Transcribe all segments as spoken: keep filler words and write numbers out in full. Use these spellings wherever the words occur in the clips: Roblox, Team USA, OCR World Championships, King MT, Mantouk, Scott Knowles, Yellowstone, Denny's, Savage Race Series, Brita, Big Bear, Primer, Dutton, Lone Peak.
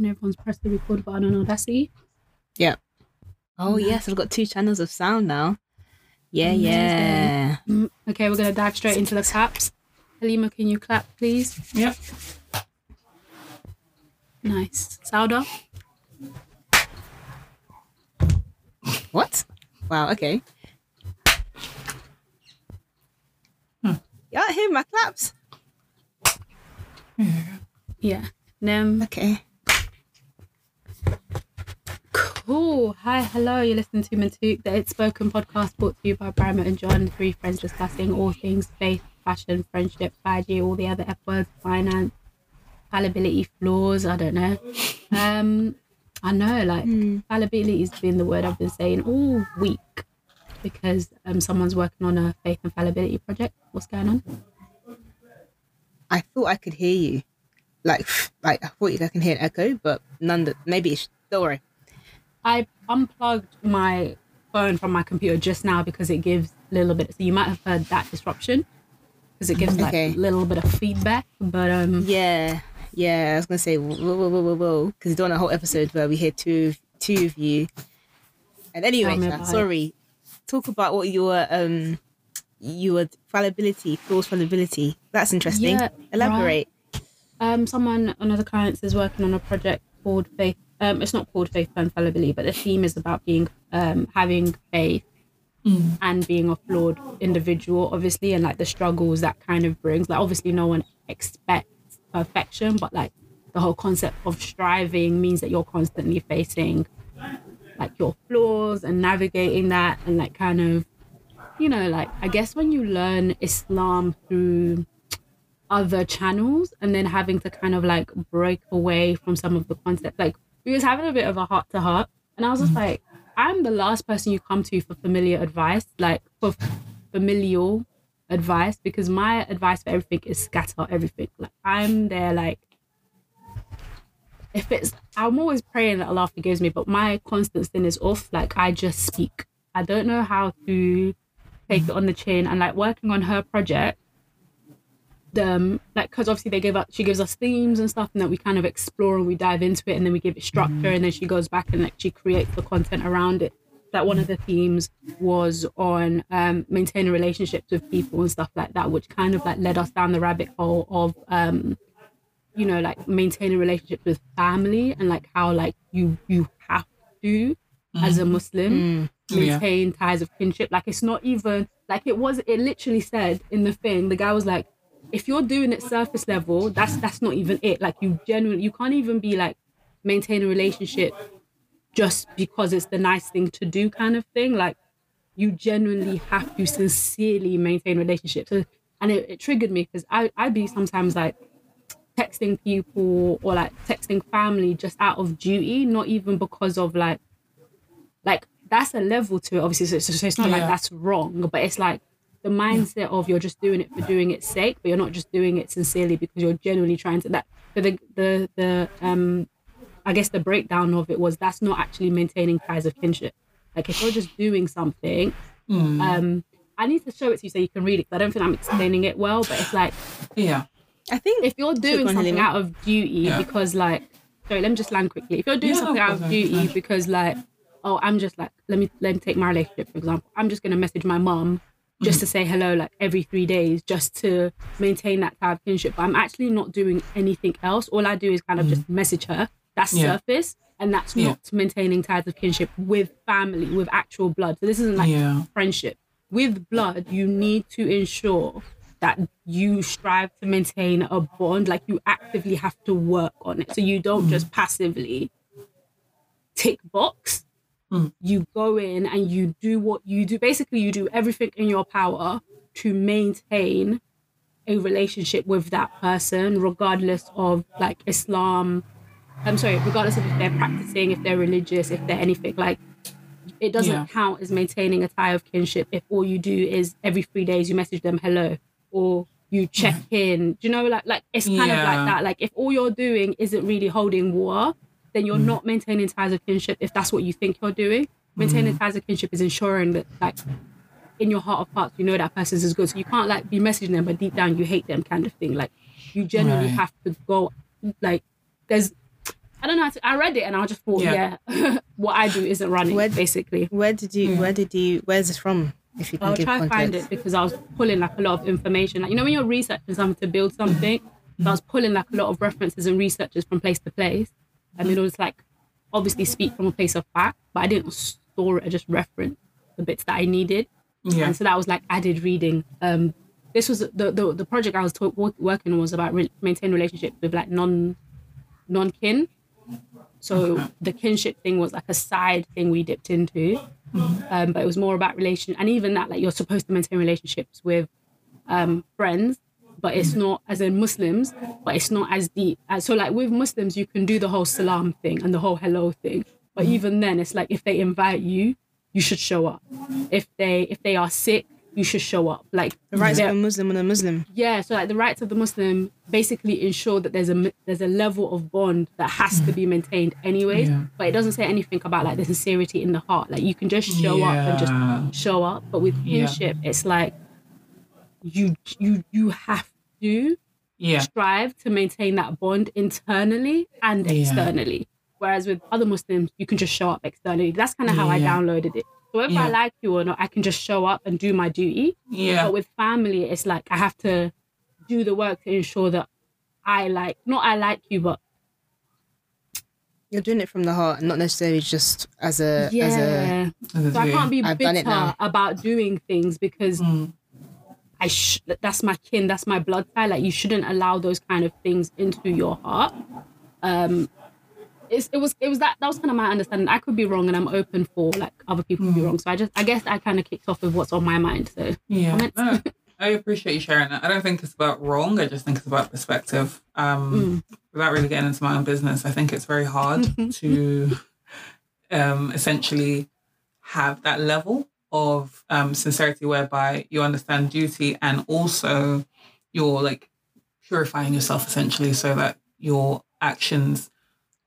and everyone's pressed the record button on Audacity. Yep. Oh, and yes, I've got two channels of sound now. Yeah, amazing. Yeah. Mm, okay, we're going to dive straight into the claps. Halima, can you clap, please? Yep. Nice. Sauda? What? Wow, okay. Huh. You aren't hearing my claps? Yeah. Yeah. Nem. Okay. Cool. Hi, hello. You're listening to Mantouk, the It's Spoken podcast brought to you by Primer and John, three friends discussing all things faith, fashion, friendship, five G, all the other F words, finance, fallibility, flaws, I don't know. Um, I know, like, mm. fallibility has been the word I've been saying all week because um, someone's working on a faith and fallibility project. What's going on? I thought I could hear you. Like, like I thought I can hear an echo, but none that, maybe it's, don't worry. I unplugged my phone from my computer just now because it gives a little bit, so you might have heard that disruption. Because it gives, like, okay. a little bit of feedback, but um, yeah, yeah. I was gonna say whoa, whoa, whoa, whoa, whoa, because doing a whole episode where we hear two, two of you. And anyway, now, sorry. It. Talk about what your um, your fallibility, false fallibility. That's interesting. Yeah, elaborate. Right. Um, someone, one of the clients, is working on a project called Faith. Um, it's not called Faith and Fallibility, but the theme is about being um having faith. Mm. And being a flawed individual, obviously, and like the struggles that kind of brings. Like, obviously, no one expects perfection, but like the whole concept of striving means that you're constantly facing like your flaws and navigating that, and like kind of, you know, like I guess when you learn Islam through other channels and then having to kind of like break away from some of the concepts, like we was having a bit of a heart to heart, and I was just mm. like, I'm the last person you come to for familiar advice, like for familial advice, because my advice for everything is scatter everything. Like I'm there, like if it's, I'm always praying that Allah forgives me, but my constant sin is off. Like I just speak. I don't know how to take it on the chin, and like working on her project, um, like because obviously they give up, she gives us themes and stuff, and that we kind of explore and we dive into it, and then we give it structure, mm-hmm. and then she goes back and like she creates the content around it. Like one of the themes was on um maintaining relationships with people and stuff like that, which kind of like led us down the rabbit hole of um you know, like maintaining relationships with family, and like how like you you have to mm-hmm. as a Muslim mm-hmm. maintain yeah. ties of kinship. Like it's not even like it was it literally said in the thing, the guy was like, if you're doing it surface level, that's that's not even it. Like you genuinely, you can't even be like maintain a relationship just because it's the nice thing to do kind of thing. Like you genuinely have to sincerely maintain relationships. So, and it, it triggered me because I I'd be sometimes like texting people or like texting family just out of duty, not even because of like like that's a level to it. Obviously, so, so it's not yeah. like that's wrong, but it's like the mindset of you're just doing it for doing its sake, but you're not just doing it sincerely because you're genuinely trying to that. But the the the um, I guess the breakdown of it was that's not actually maintaining ties of kinship. Like if you're just doing something, mm. um, I need to show it to you so you can read it. Cause I don't think I'm explaining it well, but it's like yeah, I think if you're doing something out of duty yeah. because like sorry, let me just land quickly. If you're doing yeah, something out of duty sense. Because like oh, I'm just like let me let me take my relationship for example. I'm just gonna message my mum. Just to say hello, like every three days, just to maintain that type of kinship. But I'm actually not doing anything else. All I do is kind of mm. just message her. That's yeah. surface, and that's yeah. not maintaining ties of kinship with family, with actual blood. So this isn't like yeah. friendship. With blood, you need to ensure that you strive to maintain a bond. Like you actively have to work on it. So you don't mm. just passively tick box. Mm. You go in and you do what you do. Basically, you do everything in your power to maintain a relationship with that person, regardless of like Islam. I'm sorry, regardless of if they're practicing, if they're religious, if they're anything. Like, it doesn't yeah. count as maintaining a tie of kinship if all you do is every three days you message them hello or you check in. Do you know, like, like it's kind yeah. of like that. Like, if all you're doing isn't really holding water, then you're mm. not maintaining ties of kinship if that's what you think you're doing. Maintaining mm. ties of kinship is ensuring that, like, in your heart of hearts, you know that person's is good. So you can't, like, be messaging them, but deep down you hate them kind of thing. Like, you generally right. have to go, like, there's... I don't know how to, I read it and I just thought, yeah, yeah what I do isn't running, where, basically. Where did you, yeah. where did you, where's it from? If you can I'll give try to find it because I was pulling like a lot of information. Like, you know, when you're researching something to build something, so I was pulling like a lot of references and researchers from place to place. I mean, it was like, obviously speak from a place of fact, but I didn't store it. I just referenced the bits that I needed. Yeah. And so that was like added reading. Um, this was the, the, the project I was t- working on was about re- maintain relationships with like non, non-kin. So the kinship thing was like a side thing we dipped into. Mm-hmm. Um, but it was more about relation, and even that, like, you're supposed to maintain relationships with um, friends, but it's not as in Muslims, but it's not as deep. As, so like with Muslims, you can do the whole salam thing and the whole hello thing. But even then, it's like if they invite you, you should show up. If they if they are sick, you should show up. Like the rights of a Muslim and a Muslim. Yeah. So like the rights of the Muslim basically ensure that there's a there's a level of bond that has to be maintained anyways. Yeah. But it doesn't say anything about like the sincerity in the heart. Like you can just show yeah. up and just show up. But with kinship, yeah. it's like you you you have to yeah. strive to maintain that bond internally and yeah. externally. Whereas with other Muslims, you can just show up externally. That's kind of how yeah. I downloaded it. So whether yeah. I like you or not, I can just show up and do my duty. Yeah. But with family, it's like I have to do the work to ensure that I like, not I like you, but you're doing it from the heart, and not necessarily just as a yeah. as a. So I can't be I've bitter about doing things because mm. I sh- that's my kin, that's my blood tie. Like you shouldn't allow those kind of things into your heart. Um. It's, it was it was that that was kind of my understanding. I could be wrong, and I'm open for like other people to be wrong. So I just I guess I kind of kicked off with what's on my mind. So yeah, no, I appreciate you sharing that. I don't think it's about wrong. I just think it's about perspective. Um, mm. Without really getting into my own business, I think it's very hard to um, essentially have that level of um, sincerity whereby you understand duty and also you're like purifying yourself essentially, so that your actions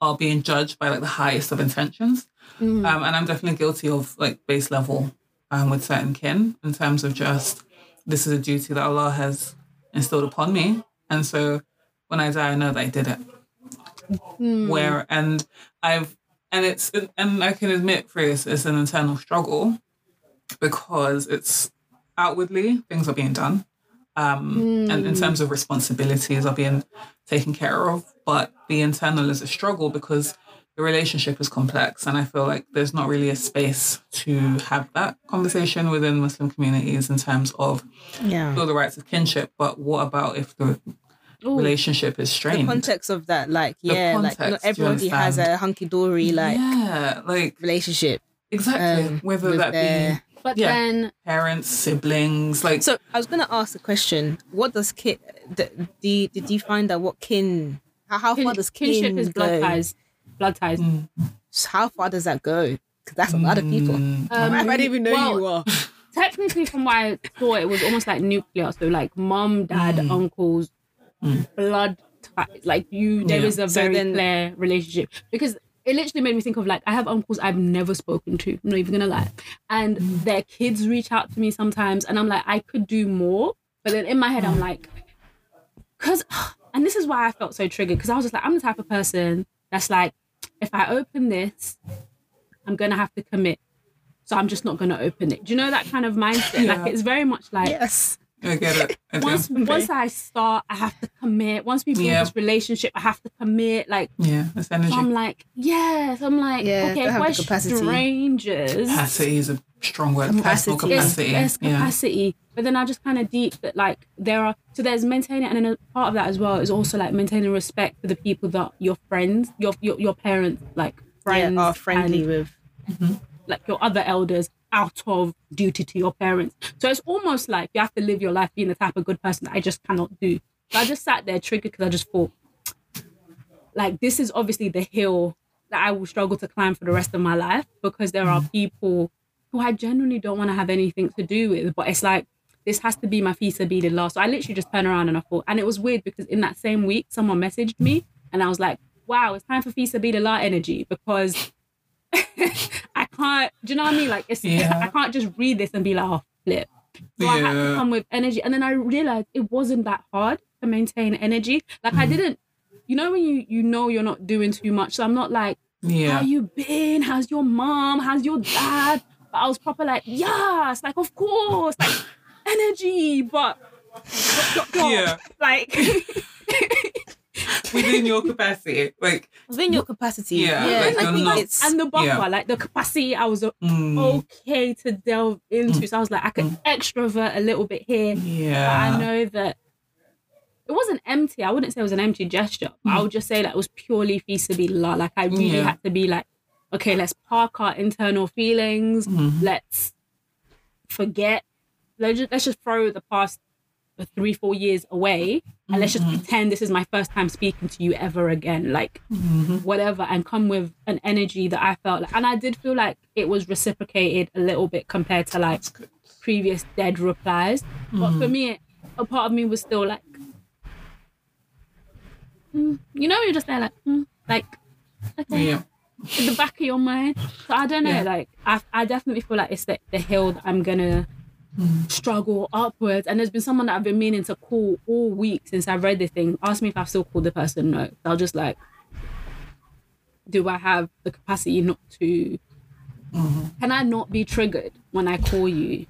are being judged by like the highest of intentions. Mm. Um, and I'm definitely guilty of like base level um, with certain kin in terms of just, this is a duty that Allah has instilled upon me. And so when I die, I know that I did it. Mm. Where, and I've, and it's, and I can admit for this, it's an internal struggle because it's outwardly things are being done. Um, mm. And in terms of responsibilities are being taken care of, but the internal is a struggle because the relationship is complex, and I feel like there's not really a space to have that conversation within Muslim communities in terms of yeah. all the rights of kinship, but what about if the Ooh. relationship is strained? The context of that, like the yeah, context, like not everybody has a hunky dory like yeah, like relationship exactly. Um, whether that their... be. But yeah. then parents, siblings, like. So I was going to ask a question. What does kin? Did you did you find out what kin? How, how kin, far does kin kinship is blood ties? Blood ties. Mm. So how far does that go? Because that's a lot of people. Um, I don't even know well, you are. Technically, from what I saw, it was almost like nuclear. So like mum, dad, mm. uncles, mm. blood ties. Like you, there yeah. is a so very then, clear relationship because. It literally made me think of like, I have uncles I've never spoken to, I'm not even gonna lie. And mm. their kids reach out to me sometimes and I'm like, I could do more. But then in my head, I'm like, cause, and this is why I felt so triggered. Cause I was just like, I'm the type of person that's like, if I open this, I'm gonna have to commit. So I'm just not gonna open it. Do you know that kind of mindset? Yeah. Like it's very much like, yes. I get it. I once, okay. once I start, I have to commit. Once we build yeah. this relationship, I have to commit. Like, yeah, that's energy. So I'm like, yes. I'm like, yeah, okay, if we're strangers. Capacity is a strong word. Capacity. Personal capacity. Yes, yeah. capacity. But then I just kind of deep that like there are, so there's maintaining, and then a part of that as well is also like maintaining respect for the people that your friends, your your, your parents, like friends. Yeah, are friendly and, with. Mm-hmm. Like your other elders, out of duty to your parents. So it's almost like you have to live your life being the type of good person that I just cannot do. So I just sat there triggered because I just thought, like, this is obviously the hill that I will struggle to climb for the rest of my life because there are people who I genuinely don't want to have anything to do with. But it's like, this has to be my fisabilillah. So I literally just turned around and I thought, and it was weird because in that same week, someone messaged me and I was like, wow, it's time for fisabilillah energy because... I can't, do you know what I mean? Like, it's, yeah. I can't just read this and be like, oh, flip. So yeah. I had to come with energy. And then I realized it wasn't that hard to maintain energy. Like, mm. I didn't you know, when you, you know you're not doing too much. So I'm not like, yeah. how you been? How's your mom? How's your dad? But I was proper like, yes, like, of course, like, energy, but... Dot, dot, yeah. Like... Within your capacity. Like... Within your capacity. Yeah. yeah. Like, I think not, it's, and the buffer, yeah. like, the capacity I was mm. okay to delve into. Mm. So I was like, I could mm. extrovert a little bit here. Yeah. But I know that it wasn't empty. I wouldn't say it was an empty gesture. Mm. I would just say that it was purely feasibility. Like, I really yeah. had to be like, okay, let's park our internal feelings. Mm-hmm. Let's forget. Let's just, let's just throw the past three, four years away and mm-hmm. let's just pretend this is my first time speaking to you ever again. Like, mm-hmm. whatever, and come with an energy that I felt like. And I did feel like it was reciprocated a little bit compared to, like, previous dead replies. Mm-hmm. But for me, a part of me was still like, mm. you know, you're just there like, mm. like, okay. Yeah. In the back of your mind. So I don't know, yeah. like, I I definitely feel like it's the, the hill that I'm going to mm. struggle upwards. And there's been someone that I've been meaning to call all week since I read this thing. Ask me if I've still called the person. No. So I'll just, like, do I have the capacity not to... Mm-hmm. Can I not be triggered when I call you?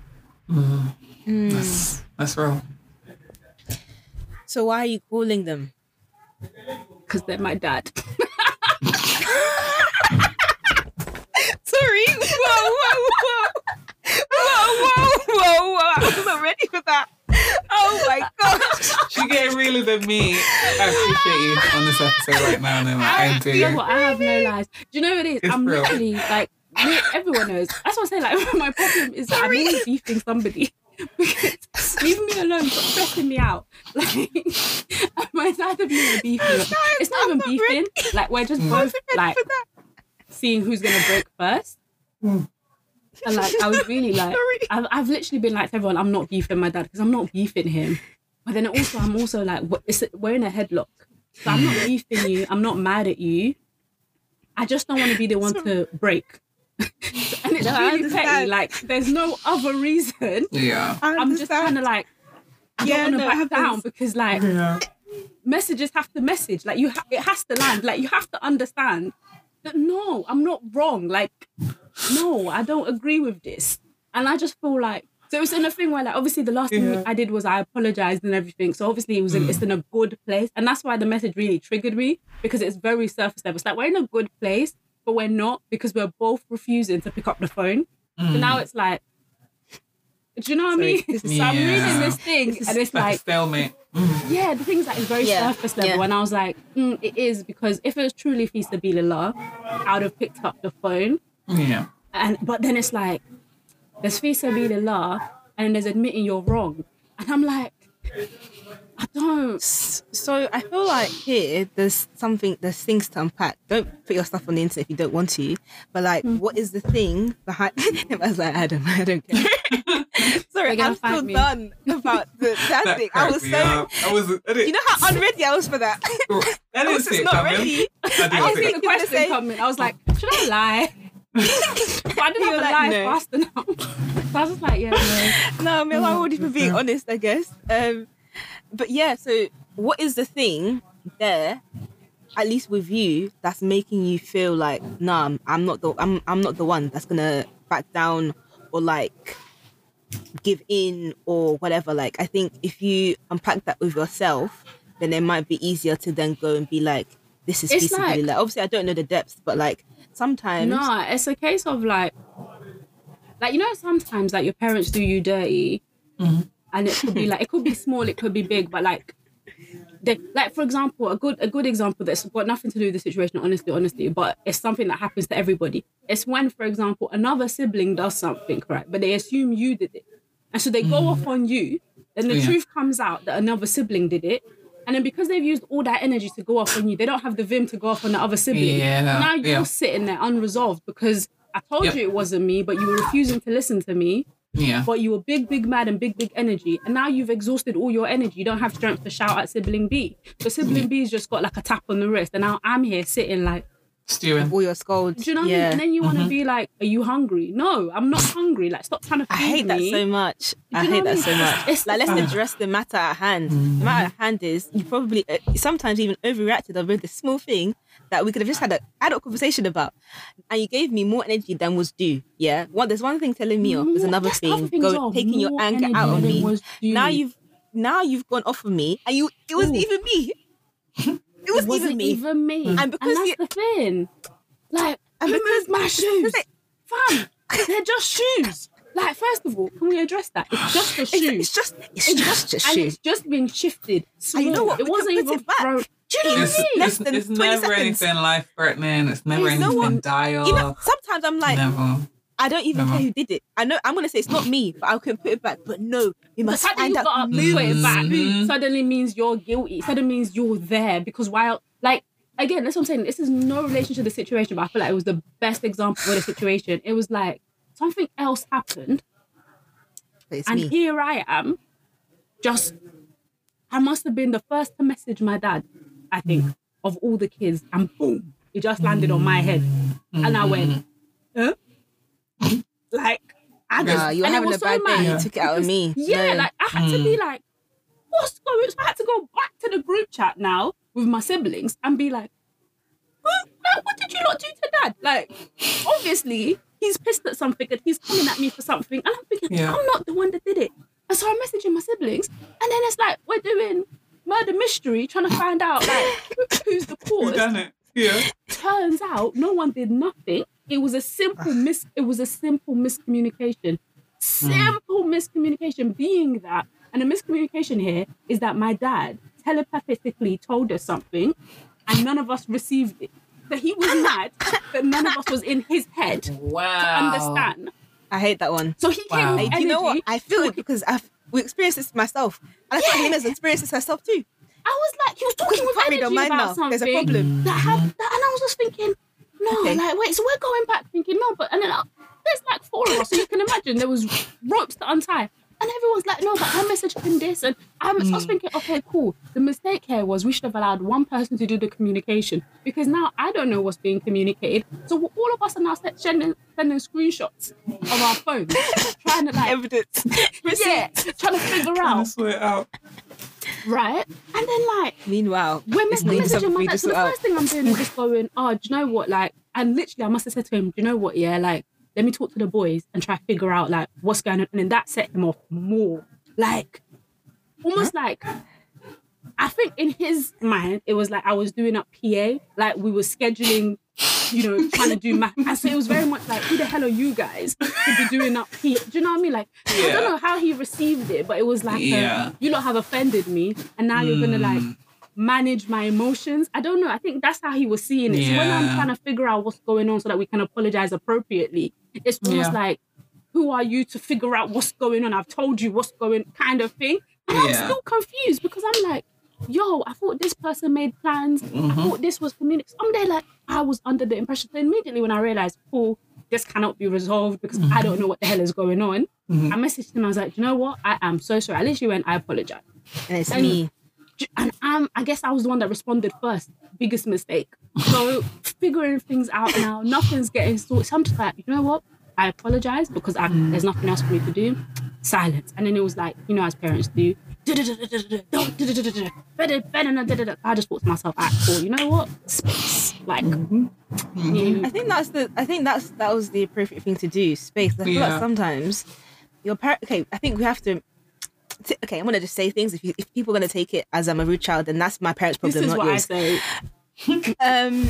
Mm-hmm. Mm. That's, that's real. So why are you calling them? Because they're my dad. Sorry. Whoa, whoa, whoa. Whoa, whoa, whoa, whoa. I was not ready for that. Oh my gosh. You're getting realer than me. I appreciate you on this episode right now. No, I do. You know what? I have no lies. Do you know what it is? It's I'm real. Literally like, everyone knows. That's what I say. Like, my problem is that I'm always beefing somebody. Because leave me alone, stop stressing me out. Like, my side of me are beefing. No, it's not even beefing. Ready. Like, we're just mm. both like. Seeing who's going to break first. Mm. And like, I was really like, I've, I've literally been like to everyone, I'm not beefing my dad because I'm not beefing him. But then also, I'm also like, it's, we're in a headlock. So I'm not beefing you. I'm not mad at you. I just don't want to be the one Sorry. to break. And it's no, really petty. Like, there's no other reason. Yeah. I'm just kind of like, I yeah, don't want to no, back down because like, yeah. messages have to message. Like, you, ha- it has to land. Like, you have to understand. No, I'm not wrong. Like, no, I don't agree with this. And I just feel like, so it's in a thing where, like, obviously the last yeah. thing I did was I apologized and everything. So obviously it was in, mm. it's in a good place. And that's why the message really triggered me, because it's very surface level. It's like, we're in a good place, but we're not, because we're both refusing to pick up the phone. Mm. So now it's like, do you know what Sorry. I mean? So yeah. I'm reading this thing this and it's like... Stalemate. Mm. Yeah, the thing's like it's very yeah. surface level. Yeah. And I was like, mm, it is, because if it was truly feasibility, I would have picked up the phone. Yeah. And But then it's like, there's feasibility and there's admitting you're wrong. And I'm like, I don't. So I feel like here, there's something, there's things to unpack. Don't put your stuff on the internet if you don't want to. But like, mm. what is the thing behind... I was like, I don't, I don't care. Sorry, I'm still me. done about the that thing. I was so... I was, I you know how unready I was for that? That is it, not ready. I, I was thinking the question say, coming. I was like, should I lie? But I didn't have like, lie no. fast enough. So I was just like, yeah, no. No, I mean, I'm already for being honest, I guess. Um, but yeah, so what is the thing there, at least with you, that's making you feel like, nah, I'm, I'm not the I'm I'm not the one that's going to back down or like... give in or whatever. Like, I think if you unpack that with yourself, then it might be easier to then go and be like, this is feasibility. Like, like, obviously I don't know the depths, but like sometimes no, it's a case of like like you know, sometimes like your parents do you dirty, mm-hmm. and it could be like, it could be small, it could be big, but like they, like for example, a good a good example that's got nothing to do with the situation, honestly, honestly, but it's something that happens to everybody. It's when, for example, another sibling does something, right? But they assume you did it. And so they go mm. off on you. Then the yeah. truth comes out that another sibling did it. And then because they've used all that energy to go off on you, they don't have the vim to go off on the other sibling. Yeah, no, now you're yeah. sitting there unresolved because I told yep. you it wasn't me, but you were refusing to listen to me. Yeah. But you were big, big mad and big, big energy. And now you've exhausted all your energy. You don't have strength to shout at sibling B. So sibling yeah. B's just got like a tap on the wrist. And now I'm here sitting like, Stewing. Of all your scolds. Do you know what yeah. I mean? And then you want to mm-hmm. be like, are you hungry? No, I'm not hungry. Like, stop trying to feed me. I hate me. that so much. I hate that I mean? so much. It's like, let's address the matter at hand. Mm-hmm. The matter at hand is you probably uh, sometimes even overreacted over this small thing that we could have just had an adult conversation about. And you gave me more energy than was due. Yeah. Well, there's one thing telling me off. There's another That's thing go, taking your anger out on me. Now you've now you've gone off of me and you it wasn't Ooh. even me. It, was it wasn't even me. even me. Mm. And, because and that's the thing. Like, and who moved my shoes? Fam, they're just shoes. Like, first of all, can we address that? It's just a shoe. It's, it's just it's, it's just, just a and shoe. And it's just been shifted. So you know what? It we wasn't even it back. Thrown. Do you know what I mean? It's, it's, it's never seconds. anything life-threatening. It's never it's anything dire. You know, sometimes I'm like... Never. I don't even never. care who did it. I know I'm gonna say it's not me, but I can put it back. But no, you must end up got moving. Put it back mm-hmm. suddenly means you're guilty. Suddenly means you're there because while like again, that's what I'm saying. This is no relation to the situation, but I feel like it was the best example of the situation. It was like something else happened, and me. here I am. Just I must have been the first to message my dad. I think mm. of all the kids, and boom, it just landed mm. on my head, mm. and I went, huh? Like, I just... Nah, you were having a so bad day. You took it out of me. Yeah, no. like, I had mm. to be like, what's going on? So I had to go back to the group chat now with my siblings and be like, what, what did you not do to Dad? Like, obviously, he's pissed at something and he's coming at me for something. And I'm thinking, yeah. I'm not the one that did it. And so I'm messaging my siblings. And then it's like, we're doing murder mystery, trying to find out, like, who's the cause. Who's done it? Yeah. Turns out, no one did nothing. It was a simple mis. It was a simple miscommunication. Simple mm. miscommunication being that, and the miscommunication here is that my dad telepathically told us something, and none of us received it. So he was mad that none of us was in his head wow. to understand. I hate that one. So he wow. came. With energy. You know what? I feel it because I've we experienced this myself, and I yeah. think Hannah's experienced this herself too. I was like, he was talking with energy about now. something. There's a problem. That had, that, and I was just thinking. No, okay. like, wait, so we're going back thinking, no, but, and then uh, there's like four of us, so you can imagine there was ropes to untie. And everyone's like, no, but I messaged him this, and I'm, mm. so I was thinking, okay, cool. The mistake here was we should have allowed one person to do the communication, because now I don't know what's being communicated. So all of us are now sending, sending screenshots of our phones, trying to like... Evidence. Yeah, trying to figure out. Trying to out. Right? And then like... Meanwhile, we're messaging my dad. So the first thing I'm doing is just going, oh, do you know what? Like, and literally I must have said to him, do you know what? Yeah, like, let me talk to the boys and try to figure out like what's going on. And then that set him off more. Like, almost like, I think in his mind, it was like I was doing up P A. Like we were scheduling, you know, trying to do math. And so it was very much like, who the hell are you guys to be doing up P A? Do you know what I mean? Like, yeah. I don't know how he received it, but it was like, yeah. a, you lot have offended me. And now mm. you're going to like manage my emotions. I don't know. I think that's how he was seeing it. Yeah. So when I'm trying to figure out what's going on so that we can apologize appropriately, it's almost yeah. like, who are you to figure out what's going on? I've told you what's going kind of thing. And yeah. I'm still confused because I'm like, yo, I thought this person made plans. Mm-hmm. I thought this was communicated. I'm there like, I was under the impression. So immediately when I realized, oh, this cannot be resolved because mm-hmm. I don't know what the hell is going on. Mm-hmm. I messaged him. I was like, you know what? I am so sorry. I literally went, I apologize. And it's and, me. And I'm, I guess I was the one that responded first. Biggest mistake. So figuring things out now, nothing's getting sorted. So I'm just like, you know what? I apologize because I, mm. there's nothing else for me to do. Silence. And then it was like, you know, as parents do, I just thought to myself, all right, cool, you know what? Space. Like, mm-hmm. Mm-hmm. You know, I think that's the, I think that's, that was the appropriate thing to do. Space. I feel yeah. like sometimes your parent, okay, I think we have to, t- okay, I'm going to just say things. If you, if people are going to take it as I'm a rude child, then that's my parents' problem, not yours. This is what I say. um,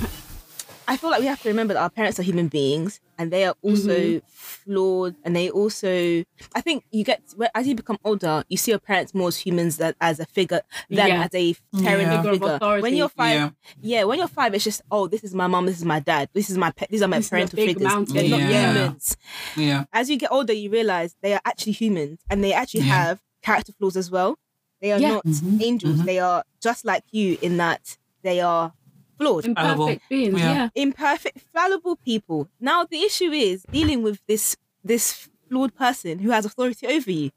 I feel like we have to remember that our parents are human beings and they are also mm-hmm. flawed and they also... I think you get... As you become older, you see your parents more as humans than as a figure than yeah. as a parent yeah. figure. When you're five... Yeah. yeah, when you're five, it's just, oh, this is my mom, this is my dad, this is my pe- these are my this parental figures. They're yeah. not humans. Yeah. As you get older, you realise they are actually humans and they actually yeah. have character flaws as well. They are yeah. not mm-hmm. angels. Mm-hmm. They are just like you in that they are... flawed. Imperfect beings, yeah. yeah. Imperfect, fallible people. Now, the issue is dealing with this this flawed person who has authority over you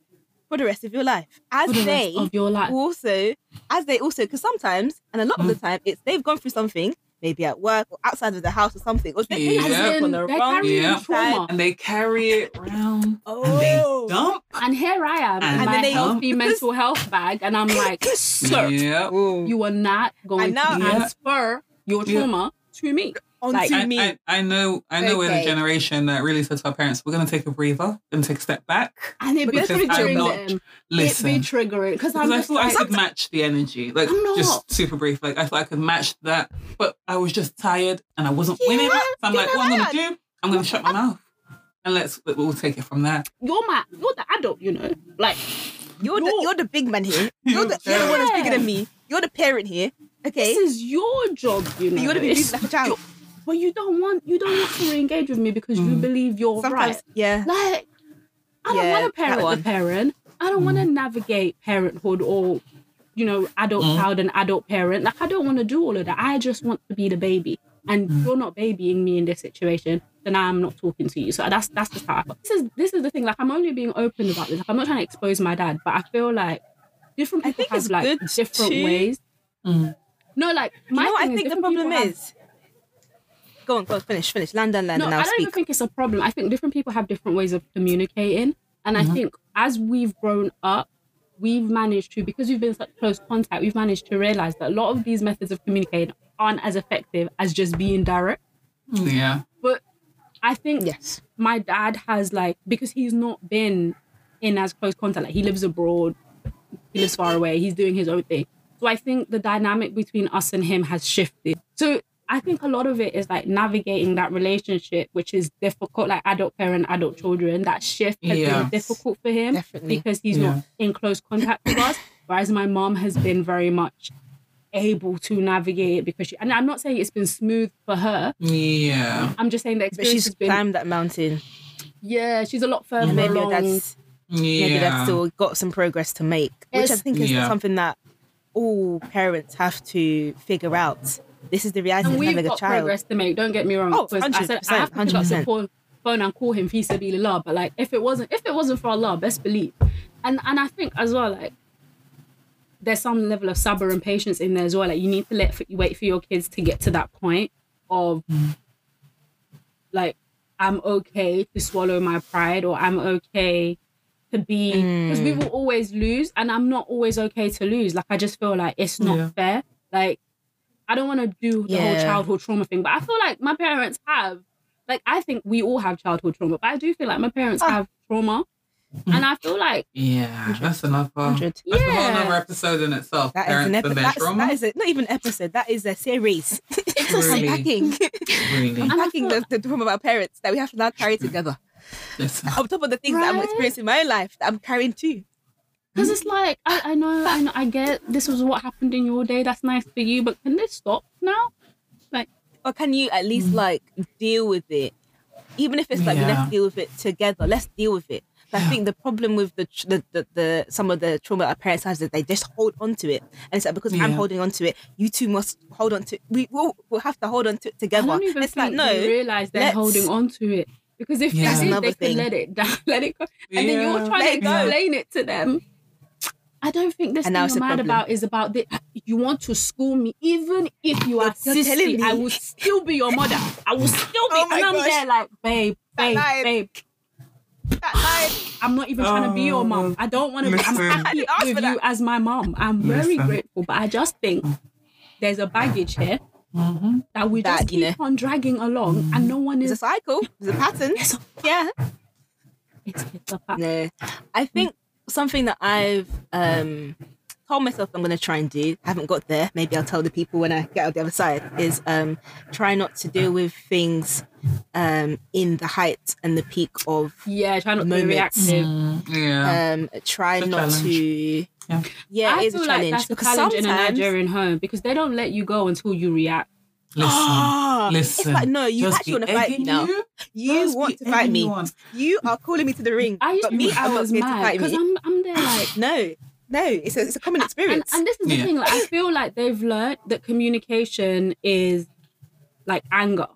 for the rest of your life. As for the they rest of your life. also, as they also, because sometimes, and a lot mm. of the time, it's they've gone through something maybe at work or outside of the house or something. Or they yeah. on the wrong yeah. trauma. And they carry it around. Oh. And they dump. And here I am and in my they healthy dump. mental health bag. And I'm like, sir, yeah. you are not going to transfer your trauma yeah. to me. Like, I, I, I know, I know, okay. we're the generation that really said to our parents, "We're going to take a breather, going to take a step back," and it be triggering them. Listen, it be triggering because I thought like, I could match the energy, like just super brief. Like I thought I could match that, but I was just tired and I wasn't yeah, winning. So I'm like, what I'm going to do? I'm going to shut my mouth and let's we'll take it from there. You're my, you're the adult, you know, like you're you're the, you're the big man here. You're the, you're the one that's bigger than me. You're the parent here. Okay, this is your job. You know, you're the big like a child. But you don't want you don't want to re-engage with me because mm. you believe you're Sometimes, right. Yeah. Like, I don't yeah, want to parent the parent. I don't mm. want to navigate parenthood or, you know, adult mm. child and adult parent. Like, I don't want to do all of that. I just want to be the baby. And mm. you're not babying me in this situation, then I'm not talking to you. So that's that's the part. This is this is the thing. Like, I'm only being open about this. Like, I'm not trying to expose my dad, but I feel like different people have like different too. ways. Mm. No, like my you know what I think the problem is. Have, Go on, go on, finish, finish. Land and land no, and I'll I don't speak. even think it's a problem. I think different people have different ways of communicating. And mm-hmm. I think as we've grown up, we've managed to, because we've been in such close contact, we've managed to realise that a lot of these methods of communicating aren't as effective as just being direct. Yeah. But I think yes, my dad has like, because he's not been in as close contact, like he lives abroad, he lives far away, he's doing his own thing. So I think the dynamic between us and him has shifted. So I think a lot of it is like navigating that relationship, which is difficult, like adult parent, adult children. That shift has yes. been difficult for him Definitely. because he's yeah. not in close contact with us. Whereas my mom has been very much able to navigate it because she, and I'm not saying it's been smooth for her. Yeah. I'm just saying that experience but she's has been, climbed that mountain. Yeah, she's a lot further. Maybe that's yeah. maybe that's still got some progress to make, it's, which I think is yeah. something that all parents have to figure out. This is the reality of having a child. And we've got progress to make, don't get me wrong. Oh, one hundred percent. I said, I have to pick up the phone and call him, peace be Allah. But like, if it wasn't, if it wasn't for Allah, best believe. And and I think as well, like, there's some level of sabr and patience in there as well. Like, you need to let you wait for your kids to get to that point of, like, I'm okay to swallow my pride, or I'm okay to be, because mm. we will always lose, and I'm not always okay to lose. Like, I just feel like it's not yeah. fair. Like, I don't want to do the yeah. whole childhood trauma thing, but I feel like my parents have, like, I think we all have childhood trauma, but I do feel like my parents oh. have trauma. And I feel like... Yeah, one hundred that's another... one hundred That's yeah. a whole another episode in itself. That parents is an epi- and their that's, trauma. That is a, not even an episode, that is a series. It's just really, unpacking. Really. Unpacking the, the trauma of our parents that we have to now carry together. Listen. On top of the things right? that I'm experiencing in my life, that I'm carrying too. Because it's like, I, I know, I know, I get this was what happened in your day. That's nice for you, but can this stop now? Like, or can you at least like deal with it? Even if it's like, yeah. let's deal with it together. Let's deal with it. But yeah. I think the problem with the, the the the some of the trauma our parents have is that they just hold on to it, and so because yeah. I'm holding on to it, you two must hold on to. We will we'll have to hold on to it together. I don't even it's think like no, they realize they're holding on to it because if yeah. they, they can let it down, let it go, yeah. and then you're trying to explain it to them. I don't think this and thing you're mad about is about the, you want to school me, even if you are sissy, I will still be your mother. I will still be, oh and I'm gosh. there like, babe, babe, that babe. That I'm not even oh. trying to be your mom. I don't want to be, I'm happy with you as my mom. I'm very grateful, but I just think there's a baggage here mm-hmm. that we that, just keep you know. on dragging along and no one is... It's a cycle, it's a pattern. It's a, yeah. It's, it's a pattern. No. I think something that I've um, told myself I'm going to try and do, I haven't got there, maybe I'll tell the people when I get out the other side, is um, try not to deal with things um, in the height and the peak of Yeah, try not moments. to be reactive. Mm, yeah. Um, try not challenge. to... Yeah, yeah it is a challenge. I feel like that's a challenge in a Nigerian home because they don't let you go until you react. Listen, oh, listen. It's like, no, you just actually want to fight me now. You, you want to fight anyone. me. You are calling me to the ring. I used but to me, I was mad because I'm, I'm there like... no, no, it's a, it's a common experience. And, and this is the yeah. thing, like, I feel like they've learned that communication is like anger.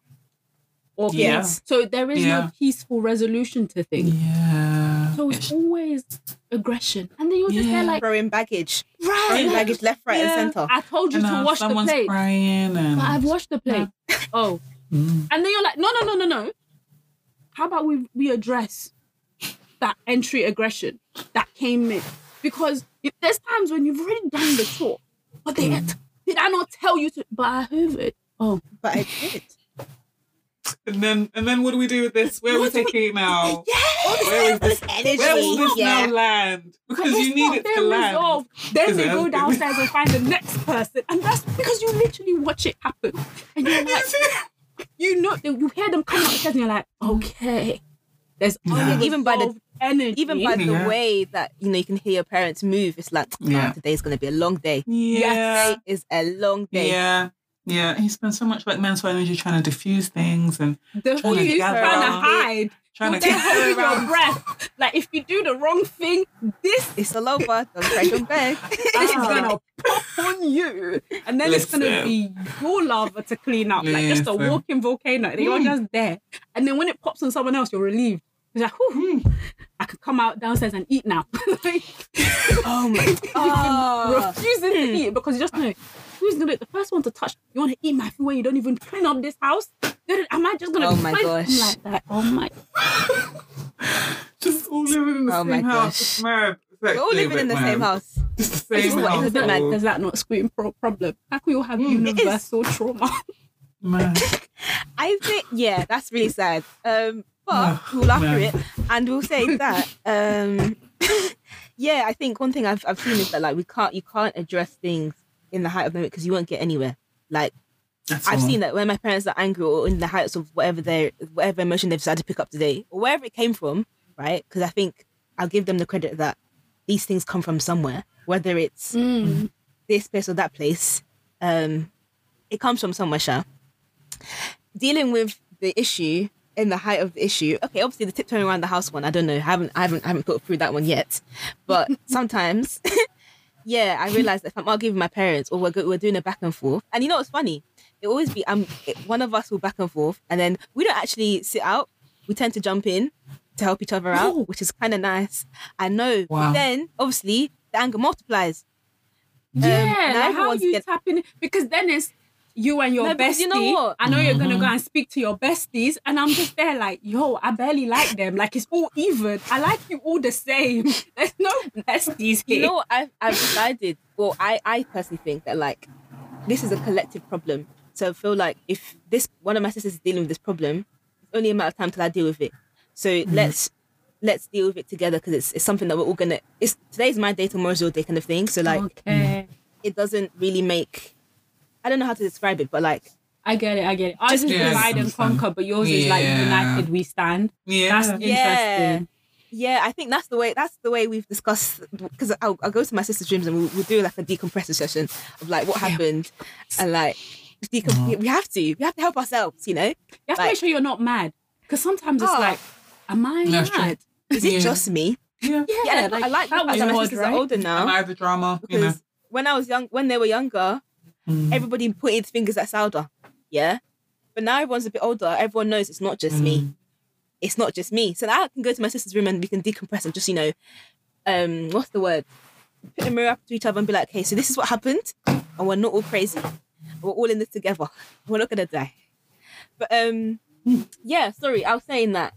Or yeah. So there is yeah. no peaceful resolution to things. Yeah. there was always aggression. And then you're just yeah. there like... throwing baggage. Right. Throwing yeah. baggage left, right yeah. and centre. I told you and to wash the plate. Crying and... But I've washed the plate. Yeah. Oh. Mm. And then you're like, no, no, no, no, no. How about we, we address that entry aggression that came in? Because there's times when you've already done the talk, but they mm. did I not tell you to? But I heard it. Oh, but I did. And then, and then, what do we do with this? Where are we taking it now? Yeah, where is this energy? Where will this yeah. now land? Because you need it to land. Resolved. Then they go downstairs and find the next person, and that's because you literally watch it happen, and you're like, you know, you hear them coming upstairs, and you're like, okay, there's yeah. even by the energy, even by the yeah. way that you know you can hear your parents move. It's like oh, yeah. today's going to be a long day. Yeah, today is a long day. Yeah. Yeah, he spends so much like mental energy trying to diffuse things and the trying to gather trying around, to hide, trying to hold your breath. Like if you do the wrong thing, this is all over. Don't break your back. This is gonna pop on you, and then Listen. it's gonna be your lava to clean up, like just a walking volcano. They are mm. just there, and then when it pops on someone else, you're relieved. You're like, whoo, mm. I could come out downstairs and eat now. Like, oh my god, refusing to eat because you just know. Who's gonna be the first one to touch? You want to eat my food when you don't even clean up this house? Am I just gonna oh my gosh. like that? Oh my! Just all living in the oh same house. It's mad. It's like We're all living in the mad. same house. Just the same house. Like, does that not scream for a problem? How can we all have mm, universal trauma? Man, I think yeah, that's really sad. Um, but we'll laugh through it, and we'll say that. Um, yeah, I think one thing I've I've seen is that like we can't you can't address things in the height of moment because you won't get anywhere. Like That's I've all. seen that when my parents are angry or in the heights of whatever their whatever emotion they've decided to pick up today or wherever it came from, right? Because I think I'll give them the credit that these things come from somewhere, whether it's mm. this place or that place. Um, it comes from somewhere, Sha. Dealing with the issue in the height of the issue. Okay, obviously the tiptoeing around the house one. I don't know. I haven't I haven't I haven't thought through that one yet. But sometimes. Yeah, I realised that if I'm arguing with my parents or we're, go- we're doing a back and forth, and you know what's funny? It always be um, it, one of us will back and forth and then we don't actually sit out. We tend to jump in to help each other out, Ooh. which is kind of nice. I know. Wow. But then, obviously, the anger multiplies. Yeah, um, like how you get- tap in? Because then it's you and your no, bestie. You know what? I know mm-hmm. you're going to go and speak to your besties and I'm just there like, yo, I barely like them. Like, it's all even. I like you all the same. There's no besties here. You know what? I've, I've decided, well, I, I personally think that, like, this is a collective problem. So I feel like if this one of my sisters is dealing with this problem, it's only a matter of time till I deal with it. So mm-hmm. let's let's deal with it together because it's, it's something that we're all going to... It's Today's my day, tomorrow's your day kind of thing. So, like, okay. it doesn't really make... I don't know how to describe it, but like... I get it, I get it. Ours is yes, divide and conquer, but yours yeah. is like united we stand. Yeah. That's interesting. Yeah. yeah, I think that's the way That's the way we've discussed... Because I'll, I'll go to my sister's rooms and we'll, we'll do like a decompressor session of like what happened yeah. and like... Decom- oh. We have to. We have to help ourselves, you know? You have like, to make sure you're not mad. Because sometimes it's oh, like, am I mad? True. Is yeah. it just me? Yeah, yeah, yeah like, I like that, that was my hard, sisters right? are older now. Am I the drama? Because you know. when I was young, when they were younger... Everybody put its fingers at Sauda, yeah? But now everyone's a bit older. Everyone knows it's not just mm. me. It's not just me. So now I can go to my sister's room and we can decompress and just, you know, um, what's the word? Put a mirror up to each other and be like, okay, so this is what happened and we're not all crazy. We're all in this together. We're not going to die. But, um, yeah, sorry, I was saying that.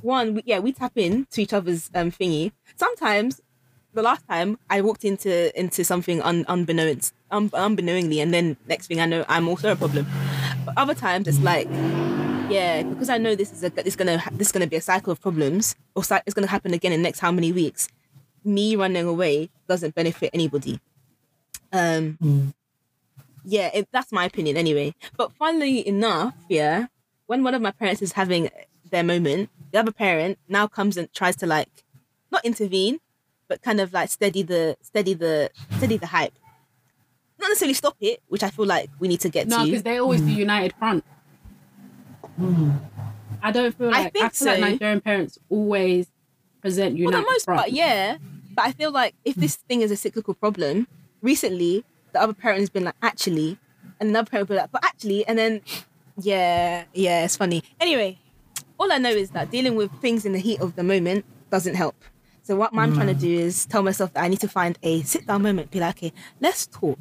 One, we, yeah, we tap in to each other's um, thingy. Sometimes, the last time, I walked into into something un, unbeknownst. Um, unbeknowingly, and then next thing I know, I'm also a problem. But other times, it's like, yeah, because I know this is a, it's gonna this is gonna be a cycle of problems, or it's gonna happen again in the next how many weeks. Me running away doesn't benefit anybody. Um, mm. yeah, it, that's my opinion anyway. But funnily enough, yeah, when one of my parents is having their moment, the other parent now comes and tries to like not intervene, but kind of like steady the steady the steady the hype. Not necessarily stop it, which I feel like we need to get no, to. No, because they always mm. do united front. Mm. I don't feel like... I, think I feel so. like Nigerian parents always present united front. For the most front. part, yeah. But I feel like if this thing is a cyclical problem, recently, the other parent has been like, actually. And another parent will be like, but actually. And then, yeah, yeah, it's funny. Anyway, all I know is that dealing with things in the heat of the moment doesn't help. So what I'm mm. trying to do is tell myself that I need to find a sit-down moment, be like, okay, let's talk.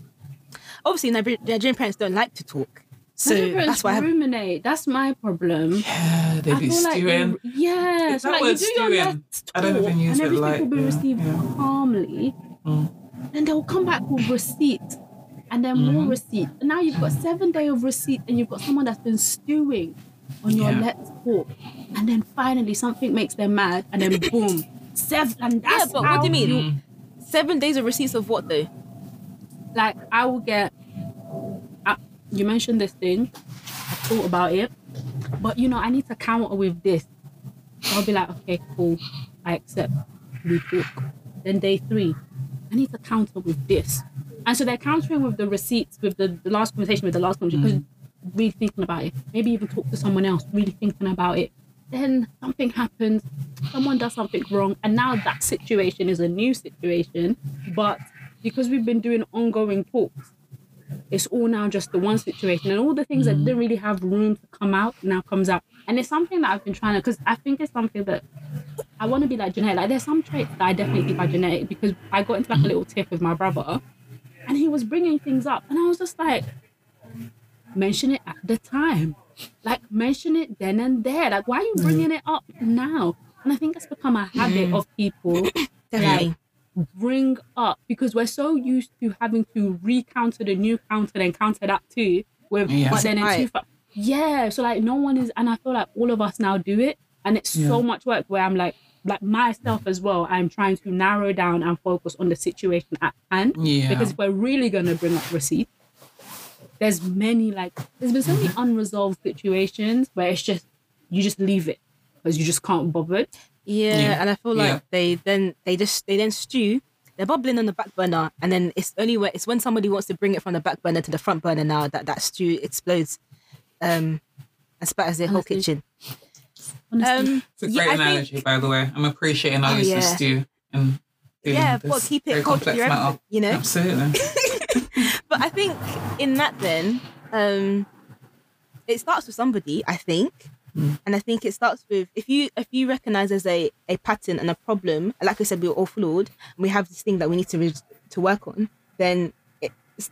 Obviously, Nigerian parents don't like to talk. So Nigerian that's why I ruminate. That's my problem. Yeah, they I be stewing. Like, yeah, so that like word you do stewing? Your best talk, I don't even use and everything like, will be yeah, received yeah. calmly. Mm. Then they'll come back with receipt, and then mm. more receipt. And now you've got seven days of receipt, and you've got someone that's been stewing on your yeah. let's talk, and then finally something makes them mad, and then boom. Seven, and that's yeah, but what do you mean? You, seven days of receipts of what though? Like I will get. Uh, you mentioned this thing. I thought about it, but you know I need to counter with this. So I'll be like, okay, cool, I accept. We talk. Then day three, I need to counter with this, and so they're countering with the receipts, with the, the last conversation, with the last conversation, mm. really thinking about it. Maybe even talk to someone else, really thinking about it. Then something happens, someone does something wrong, and now that situation is a new situation. But because we've been doing ongoing talks, it's all now just the one situation, and all the things mm-hmm. that didn't really have room to come out now comes out. And it's something that I've been trying to, because I think it's something that I want to be like genetic. Like there's some traits that I definitely think are genetic, because I got into like a little tiff with my brother, and he was bringing things up, and I was just like, mention it at the time. Like, mention it then and there. Like, why are you bringing mm. it up now? And I think it's become a habit mm. of people to like bring up, because we're so used to having to recounter the new counter and counter that too. With yeah. but then right. two, yeah. So like, no one is, and I feel like all of us now do it, and it's yeah. so much work. Where I'm like, like myself as well. I'm trying to narrow down and focus on the situation at hand, yeah. because if we're really gonna bring up receipts. There's many, like, there's been so many unresolved situations where it's just, you just leave it because you just can't bother it. Yeah, yeah. And I feel like yeah. they then, they just, they then stew, they're bubbling on the back burner, and then it's only where, it's when somebody wants to bring it from the back burner to the front burner now that that stew explodes um, and spatters their Honestly. whole kitchen. Honestly. Um, it's a great yeah, analogy, think, by the way. I'm appreciating all this oh, yeah. stew and doing yeah, this but keep it very complex matter. You know? Absolutely. But I think in that then, um, it starts with somebody, I think. Mm. And I think it starts with, if you if you recognise there's a, a pattern and a problem, like I said, we're all flawed, and we have this thing that we need to re- to work on, then it,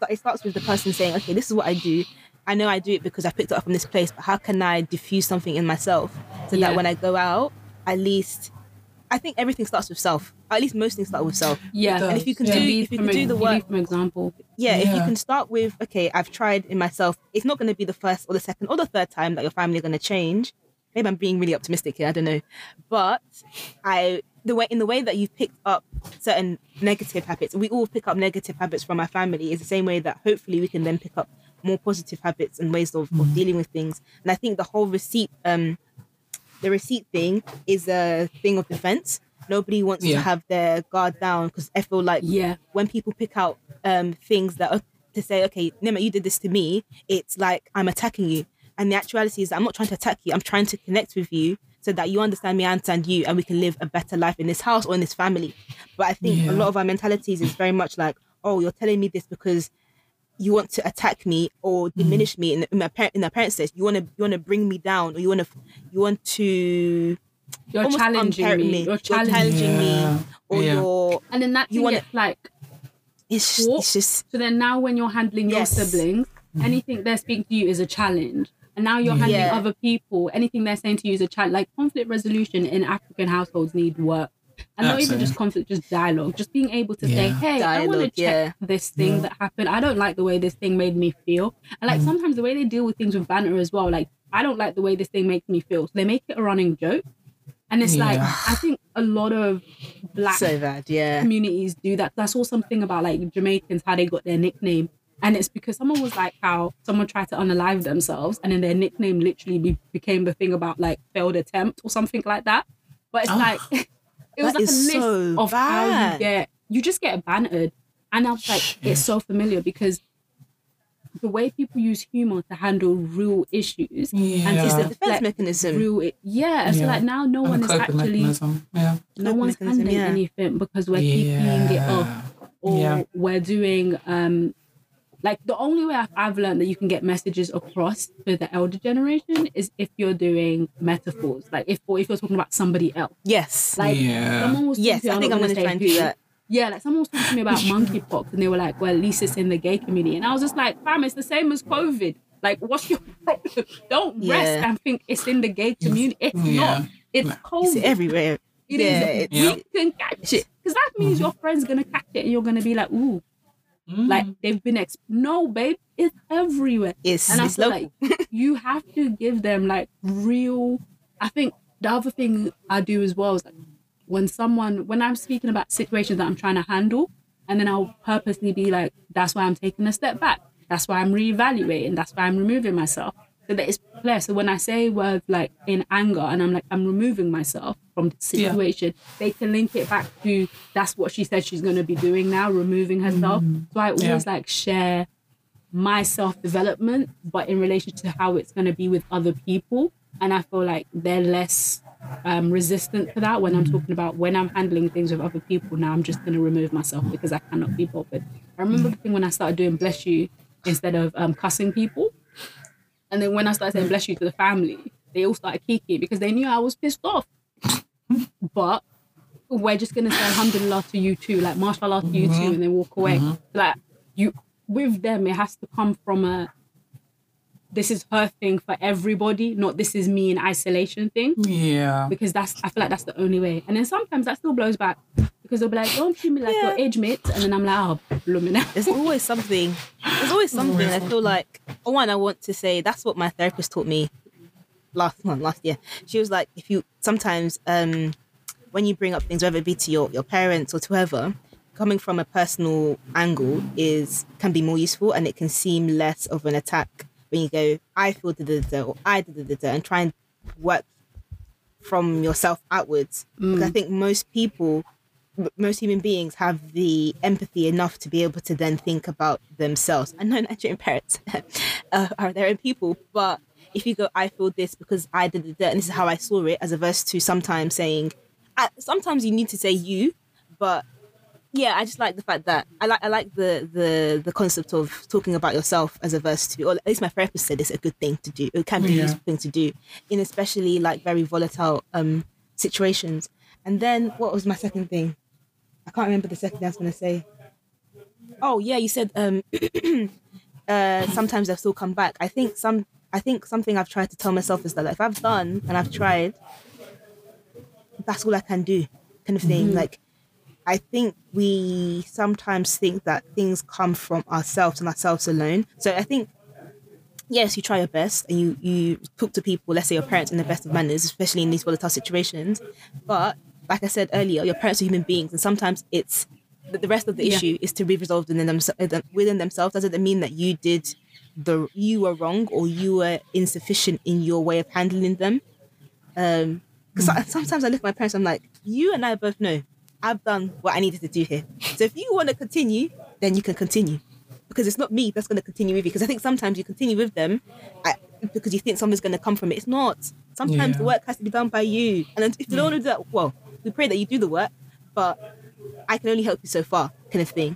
it starts with the person saying, okay, this is what I do. I know I do it because I picked it up from this place, but how can I diffuse something in myself so yeah. that when I go out, at least... I think everything starts with self. At least most things start with self. Yeah. And if you can yeah. do, if you can do the work, for example. Yeah, yeah. If you can start with, okay, I've tried in myself. It's not going to be the first or the second or the third time that your family are going to change. Maybe I'm being really optimistic here. I don't know, but I the way in the way that you've picked up certain negative habits. We all pick up negative habits from our family. It's the same way that hopefully we can then pick up more positive habits and ways of, mm. of dealing with things. And I think the whole receipt. Um, The receipt thing is a thing of defense. Nobody wants yeah. to have their guard down, because I feel like yeah. when people pick out um, things that are to say, okay, Nima, you did this to me, it's like I'm attacking you. And the actuality is that I'm not trying to attack you. I'm trying to connect with you so that you understand me, I understand you, and we can live a better life in this house or in this family. But I think yeah. a lot of our mentalities is very much like, oh, you're telling me this because you want to attack me or diminish mm. me in, in my parent in my parents' sense. You want to you want to bring me down, or you want to you want to you're challenging me. me. You're challenging, you're challenging yeah. me, or yeah. you're and then that you want to like it's just, it's just so. Then now when you're handling yes. your siblings, mm. anything they're speaking to you is a challenge, and now you're handling yeah. other people. Anything they're saying to you is a challenge. Like conflict resolution in African households need work. And Absolutely. Not even just conflict, just dialogue. Just being able to yeah. say, hey, dialogue, I want to check yeah. this thing yeah. that happened. I don't like the way this thing made me feel. And like mm. sometimes the way they deal with things with banter as well, like, I don't like the way this thing makes me feel. So they make it a running joke. And it's yeah. like, I think a lot of black so bad, yeah. communities do that. I saw something about like Jamaicans, how they got their nickname. And it's because someone was like, how someone tried to unalive themselves. And then their nickname literally be- became the thing about like failed attempt or something like that. But it's oh. like... It was that like a list so of bad. How you get, you just get bantered. And I was like, Shit. It's so familiar, because the way people use humor to handle real issues yeah. and it's the defense like, mechanism. Real, it, yeah. yeah. So like now no and one is actually, yeah. no coping one's handling yeah. anything because we're yeah. keeping it off or yeah. we're doing, um, Like, the only way I've learned that you can get messages across to the elder generation is if you're doing metaphors, like if or if you're talking about somebody else. Yes. Like, yeah. Someone was yes, I think I'm going to try and do that. Yeah, like someone was talking to me about monkeypox and they were like, well, at least it's in the gay community. And I was just like, fam, it's the same as COVID. Like, what's your problem? Don't yeah. rest and think it's in the gay community. It's yeah. not. It's COVID. It's everywhere. It yeah. is. Yep. We can catch it. Because that means mm-hmm. your friend's going to catch it and you're going to be like, ooh. Mm. Like, they've been, exp- no, babe, it's everywhere. Yes, and I feel local. Like you have to give them like real, I think the other thing I do as well is like when someone, when I'm speaking about situations that I'm trying to handle, and then I'll purposely be like, that's why I'm taking a step back. That's why I'm reevaluating. That's why I'm removing myself. So that it's clear. So when I say words like in anger and I'm like, I'm removing myself from the situation, yeah. they can link it back to that's what she said she's going to be doing now, removing herself. Mm. So I always yeah. like share my self-development, but in relation to how it's going to be with other people. And I feel like they're less um, resistant to that when mm. I'm talking about when I'm handling things with other people. Now I'm just going to remove myself because I cannot be bothered. I remember the thing when I started doing bless you instead of um, cussing people. And then when I started saying bless you to the family, they all started kicking because they knew I was pissed off. But we're just going to say alhamdulillah to you too, like mashallah to you too, and then walk away. Mm-hmm. Like you, with them, it has to come from a, this is her thing for everybody, not this is me in isolation thing. Yeah. Because that's, I feel like that's the only way. And then sometimes that still blows back because they'll be like, don't treat me like yeah. your age mates. And then I'm like, oh, blooming out. There's always something. There's always something I feel like, oh, one, I want to say, that's what my therapist taught me last month, last year. She was like, if you, sometimes um, when you bring up things, whether it be to your, your parents or to whoever, coming from a personal angle is, can be more useful and it can seem less of an attack when you go, I feel da-da-da-da or I da-da-da-da and try and work from yourself outwards. Mm. Because I think most people, most human beings have the empathy enough to be able to then think about themselves. I know Nigerian parents uh, are their own people, but if you go, I feel this because I did it, and this is how I saw it, as opposed to sometimes saying, I, sometimes you need to say you, but yeah, I just like the fact that I like I like the the the concept of talking about yourself as opposed to, or at least my therapist said it's a good thing to do. It can be yeah. a useful thing to do in especially like very volatile um, situations. And then what was my second thing? I can't remember the second thing I was going to say. Oh yeah, you said um, uh, sometimes they'll still come back. I think some. I think something I've tried to tell myself is that like, if I've done and I've tried, that's all I can do, kind of thing. Mm-hmm. Like, I think we sometimes think that things come from ourselves and ourselves alone. So I think, yes, you try your best and you you talk to people. Let's say your parents in the best of manners, especially in these volatile situations, but. Like I said earlier, your parents are human beings, and sometimes it's the rest of the yeah. issue is to be resolved within, them, within themselves. Doesn't mean that you did the you were wrong or you were insufficient in your way of handling them. Because um, mm. sometimes I look at my parents, I'm like, you and I both know I've done what I needed to do here. So if you want to continue, then you can continue, because it's not me that's going to continue with you. Because I think sometimes you continue with them I, because you think something's going to come from it. It's not. Sometimes yeah. the work has to be done by you, and if you don't want to do that, well. We pray that you do the work, but I can only help you so far, kind of thing.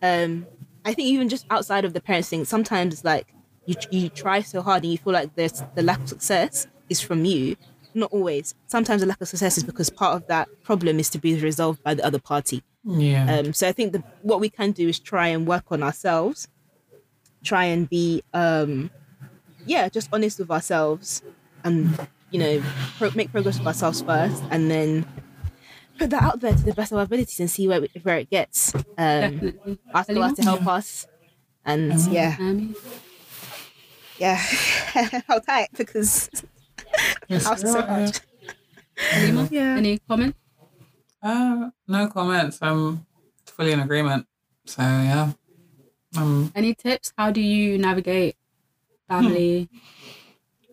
Um, I think even just outside of the parents thing, sometimes it's like you you try so hard and you feel like there's the lack of success is from you. Not always. Sometimes the lack of success is because part of that problem is to be resolved by the other party. Yeah. Um, so I think the, what we can do is try and work on ourselves, try and be, um, yeah, just honest with ourselves and, you know, pro- make progress with ourselves first and then put that out there to the best of our abilities and see where where it gets. Um, ask us to help yeah. us, and um, yeah, um, yeah, hold tight because yes, after so much. Halima, yeah. Any comment? Uh, no comments. I'm fully in agreement. So yeah. Um, any tips? How do you navigate family? Hmm.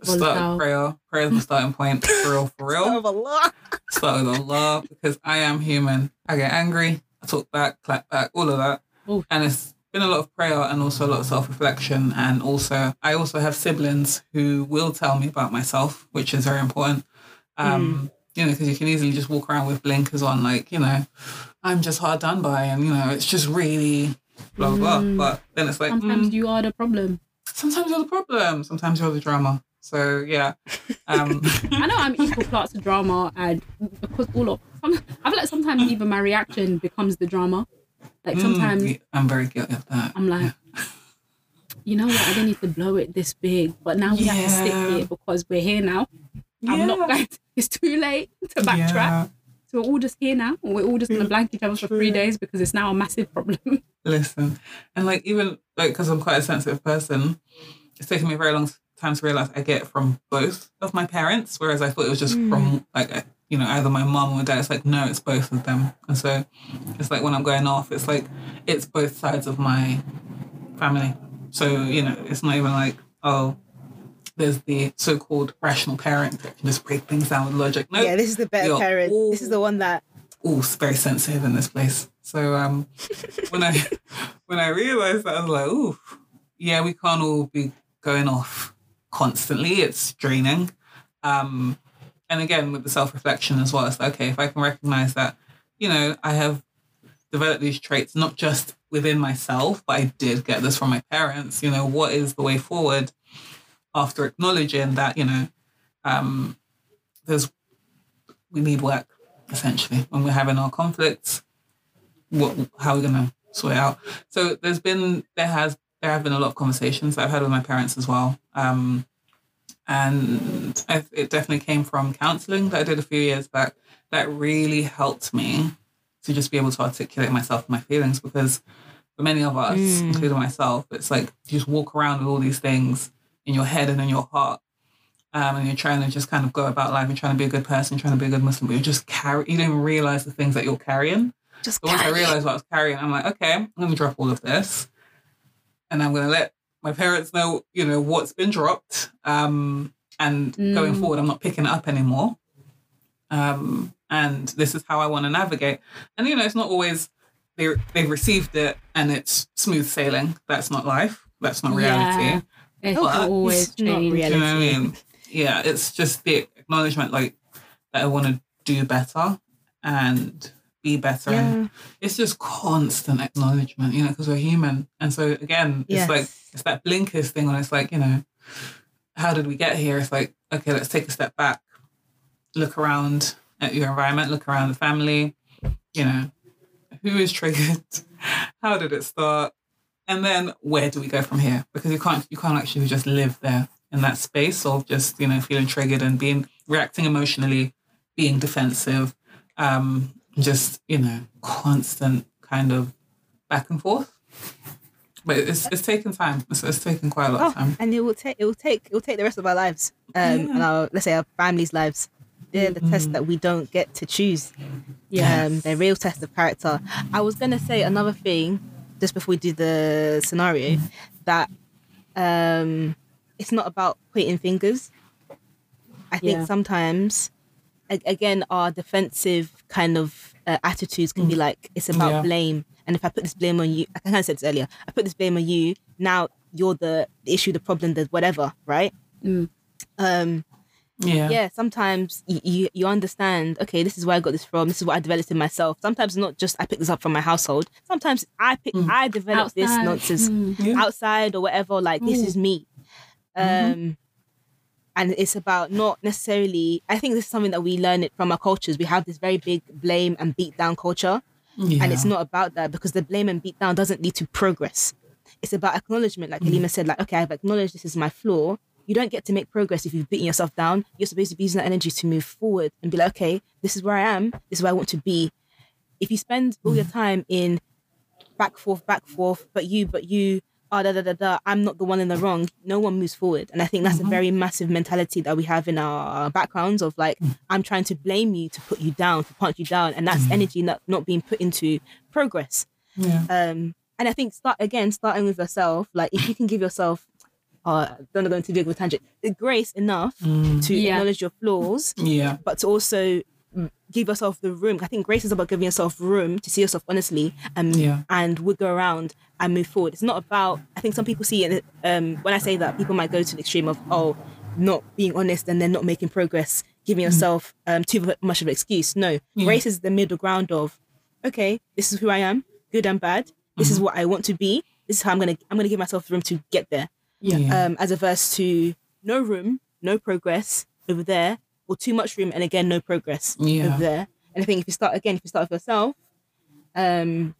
Start with prayer. Prayer is the starting point. For real, for real. Start with Allah. Start with Allah because I am human. I get angry. I talk back, clap back, all of that. Ooh. And it's been a lot of prayer and also a lot of self-reflection. And also, I also have siblings who will tell me about myself, which is very important. Um, mm. You know, because you can easily just walk around with blinkers on, like, you know, I'm just hard done by. And, you know, it's just really blah, blah, mm. blah. But then it's like... Sometimes mm, you are the problem. Sometimes you're the problem. Sometimes you're the drama. So, yeah. Um. I know I'm equal parts of drama, and because all of... I feel like sometimes even my reaction becomes the drama. Like sometimes... Mm, I'm very guilty of that. I'm like... Yeah. You know what? I didn't need to blow it this big, but now we yeah. have to stick here because we're here now. Yeah. I'm not going to, it's too late to backtrack. Yeah. So we're all just here now, and we're all just going to blank each other for three days because it's now a massive problem. Listen, and like even like because I'm quite a sensitive person, it's taken me a very long time to realize I get from both of my parents, whereas I thought it was just mm. from like you know either my mum or dad. It's like no, it's both of them, and so it's like when I'm going off, it's like it's both sides of my family. So, you know, it's not even like, oh, there's the so-called rational parent that can just break things down with logic. No, yeah, this is the better parent. All, this is the one that... Oh, it's very sensitive in this place. So um, when I when I realised that, I was like, ooh, yeah, we can't all be going off constantly. It's draining. Um, and again, with the self-reflection as well, it's like, okay, if I can recognise that, you know, I have developed these traits, not just within myself, but I did get this from my parents, you know, what is the way forward after acknowledging that, you know, um, there's, we need work, essentially, when we're having our conflicts, what, how are we going to sort it out? So there's been, there has, there have been a lot of conversations that I've had with my parents as well. Um, and I, it definitely came from counselling that I did a few years back that really helped me to just be able to articulate myself and my feelings, because for many of us, mm. including myself, it's like you just walk around with all these things in your head and in your heart, um, and you're trying to just kind of go about life and trying to be a good person, trying to be a good Muslim, but you're just carry. You don't even realise the things that you're carrying. Just so once I realised what I was carrying, I'm like, okay, I'm going to drop all of this, and I'm going to let my parents know, you know, what's been dropped, um, and mm. going forward, I'm not picking it up anymore. Um, and this is how I want to navigate. And, you know, it's not always they they've received it and it's smooth sailing. That's not life. That's not reality. Yeah, it's but always it's not reality. You know what I mean? Yeah, it's just the acknowledgement, like, that I want to do better and be better. Yeah. And it's just constant acknowledgement, you know, because we're human. And so, again, it's yes. like, it's that blinkers thing when it's like, you know, how did we get here? It's like, okay, let's take a step back. Look around at your environment, look around the family, you know, who is triggered, how did it start, and then where do we go from here? Because you can't you can't actually just live there in that space of just, you know, feeling triggered and being reacting emotionally, being defensive, um, just, you know, constant kind of back and forth. But it's it's taken time. It's, it's taken quite a lot oh, of time, and it will take it will take it will take the rest of our lives, um, yeah. and our let's say our families' lives. They're the mm-hmm. tests that we don't get to choose. Yes. Um, they're real tests of character. I was going to say another thing, just before we do the scenario, that um, it's not about pointing fingers. I think yeah. sometimes, a- again, our defensive kind of uh, attitudes can mm. be like, it's about yeah. blame. And if I put this blame on you, I kind of said this earlier, I put this blame on you, now you're the issue, the problem, the whatever, right? Mm. Um. Yeah. yeah, sometimes you, you you understand, okay, this is where I got this from, this is what I developed in myself. Sometimes it's not just I picked this up from my household. Sometimes I pick, mm. I developed outside. this nonsense mm. yeah. outside or whatever, like mm. this is me. Um, mm-hmm. And it's about not necessarily, I think this is something that we learn it from our cultures. We have this very big blame and beat down culture. Yeah. And it's not about that, because the blame and beat down doesn't lead to progress. It's about acknowledgement, like mm. Elima said, like, okay, I've acknowledged this is my flaw. You don't get to make progress if you've beaten yourself down. You're supposed to be using that energy to move forward and be like, okay, this is where I am. This is where I want to be. If you spend all your time in back, forth, back, forth, but you, but you, ah, oh, da, da, da, da, I'm not the one in the wrong. No one moves forward. And I think that's a very massive mentality that we have in our backgrounds of like, I'm trying to blame you to put you down, to punch you down. And that's energy not, not being put into progress. Yeah. Um, and I think, start again, starting with yourself, like if you can give yourself Uh, don't go into big of a tangent. Grace enough mm. to yeah. acknowledge your flaws, yeah. but to also give yourself the room. I think grace is about giving yourself room to see yourself honestly and yeah. and wiggle around and move forward. It's not about. I think some people see it. Um, when I say that, people might go to the extreme of oh, not being honest and then not making progress, giving yourself mm. um, too much of an excuse. No, yeah. grace is the middle ground of okay, this is who I am, good and bad. This mm-hmm. is what I want to be. This is how I'm gonna I'm gonna give myself the room to get there. Yeah. yeah. Um, as averse to no room, no progress over there, or too much room and again no progress yeah. over there. And I think if you start again, if you start with yourself, um,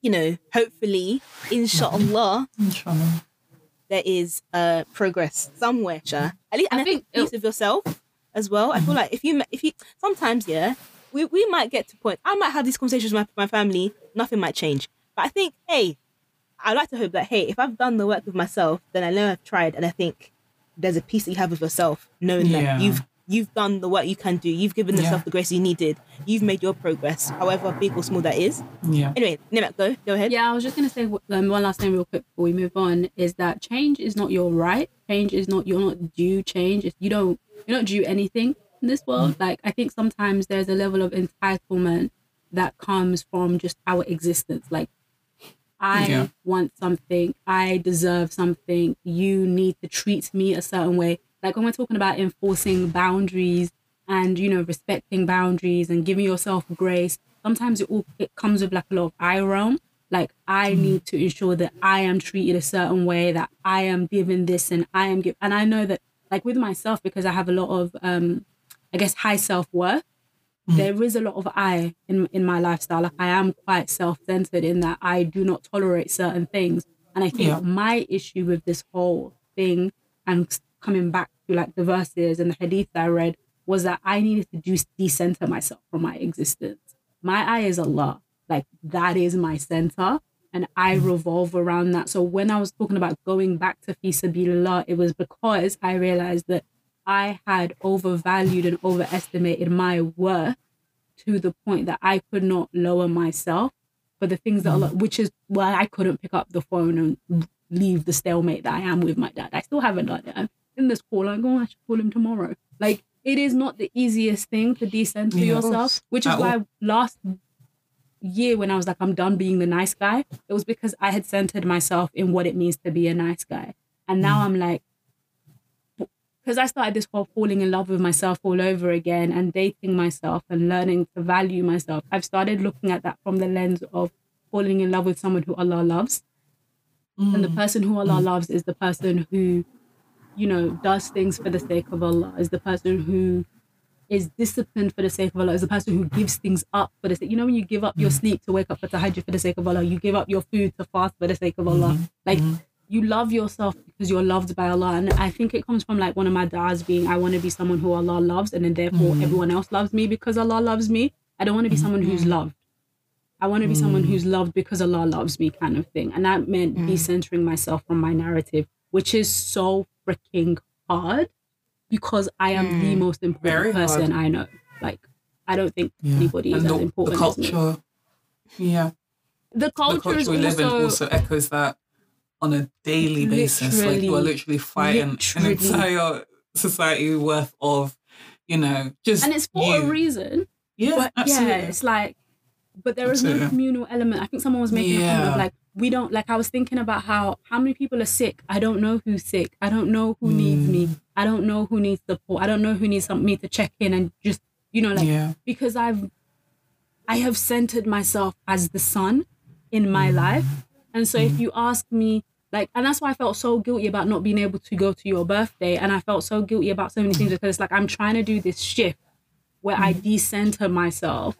you know, hopefully, inshallah, inshallah, there is uh progress somewhere. Sha. At least, and I, I think, think piece of yourself as well. I feel like if you if you sometimes yeah. We, we might get to point, I might have these conversations with my, my family, nothing might change. But I think, hey, I like to hope that, hey, if I've done the work with myself, then I know I've tried. And I think there's a piece that you have with yourself, knowing yeah. that you've you've done the work you can do. You've given yourself yeah. the grace you needed. You've made your progress, however big or small that is. Yeah. Anyway, Nimet, go, go ahead. Yeah, I was just going to say um, one last thing real quick before we move on, is that change is not your right. Change is not, you're not due change. If you don't, you're not due anything. In this world, like I think sometimes there's a level of entitlement that comes from just our existence. Like I yeah. want something, I deserve something, you need to treat me a certain way. Like when we're talking about enforcing boundaries and, you know, respecting boundaries and giving yourself grace, sometimes it all it comes with like a lot of I roam. Like I need to ensure that I am treated a certain way, that I am given this and I am given. And I know that like with myself, because I have a lot of um I guess high self-worth, mm. there is a lot of I in, in my lifestyle. Like I am quite self-centered in that I do not tolerate certain things. And I think yeah. my issue with this whole thing and coming back to like the verses and the hadith that I read was that I needed to de- decenter myself from my existence. My I is Allah. Like that is my center and I mm. revolve around that. So when I was talking about going back to Fi Sabilillah, it was because I realized that I had overvalued and overestimated my worth to the point that I could not lower myself for the things that are, which is why I couldn't pick up the phone and leave the stalemate that I am with my dad. I still haven't done it. I'm in this call, I'm going, oh, I should call him tomorrow. Like, it is not the easiest thing to decenter yeah, yourself, which is why all. last year when I was like, I'm done being the nice guy, it was because I had centered myself in what it means to be a nice guy. And now mm. I'm like, because I started this whole falling in love with myself all over again and dating myself and learning to value myself. I've started looking at that from the lens of falling in love with someone who Allah loves. Mm. And the person who Allah mm. loves is the person who, you know, does things for the sake of Allah, is the person who is disciplined for the sake of Allah, is the person who gives things up for the sake. You know, when you give up your sleep to wake up for tahajjud for the sake of Allah, you give up your food to fast for the sake of Allah. Like, mm. you love yourself because you're loved by Allah. And I think it comes from like one of my da'as being, I want to be someone who Allah loves and then therefore mm-hmm. everyone else loves me because Allah loves me. I don't want to be mm-hmm. someone who's loved. I want to be mm-hmm. someone who's loved because Allah loves me kind of thing. And that meant mm-hmm. decentering myself from my narrative, which is so freaking hard because I am mm-hmm. the most important Very person hard. I know. Like, I don't think yeah. anybody is and as the, important the culture, as me. Yeah. The culture, the culture is we live also, in also echoes that. On a daily basis, literally, like we're literally fighting literally. an entire society worth of, you know, just and it's for you. a reason. Yeah, but absolutely. Yeah, it's like, but there absolutely. is no communal element. I think someone was making yeah. a comment of like, we don't like. I was thinking about how how many people are sick. I don't know who's sick. I don't know who mm. needs me. I don't know who needs support. I don't know who needs me to check in and just, you know, like yeah. because I've I have centered myself as the sun in my mm. life, and so mm. if you ask me. Like, and that's why I felt so guilty about not being able to go to your birthday. And I felt so guilty about so many things because it's like, I'm trying to do this shift where mm-hmm. I decenter myself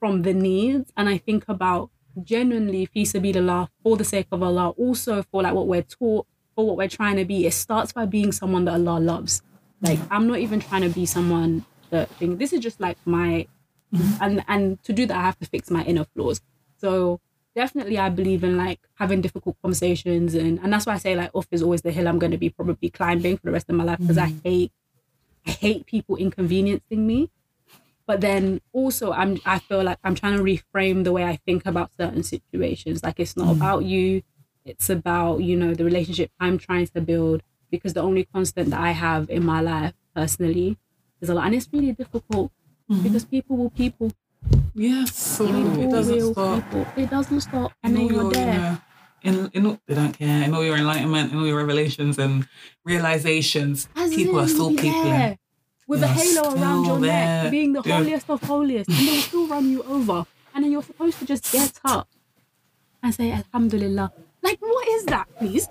from the needs. And I think about genuinely, fi sabilillah, for the sake of Allah, also for like what we're taught, for what we're trying to be. It starts by being someone that Allah loves. Like, I'm not even trying to be someone that thinks, this is just like my, mm-hmm. and, and to do that, I have to fix my inner flaws. So definitely, I believe in like having difficult conversations, and, and that's why I say like off is always the hill I'm going to be probably climbing for the rest of my life because mm-hmm. I hate I hate people inconveniencing me. But then also I'm I feel like I'm trying to reframe the way I think about certain situations. Like it's not mm-hmm. about you, it's about, you know, the relationship I'm trying to build, because the only constant that I have in my life personally is a lot, and it's really difficult mm-hmm. because people will people. Yes, so it doesn't stop. People. It doesn't stop, and then you're there. You know, in in all, they don't care. In all your enlightenment, in all your revelations and realizations, As people are still people with They're a halo around your there. neck, being the holiest yeah. of holiest, and they will still run you over. And then you're supposed to just get up and say Alhamdulillah. Like, what is that, please?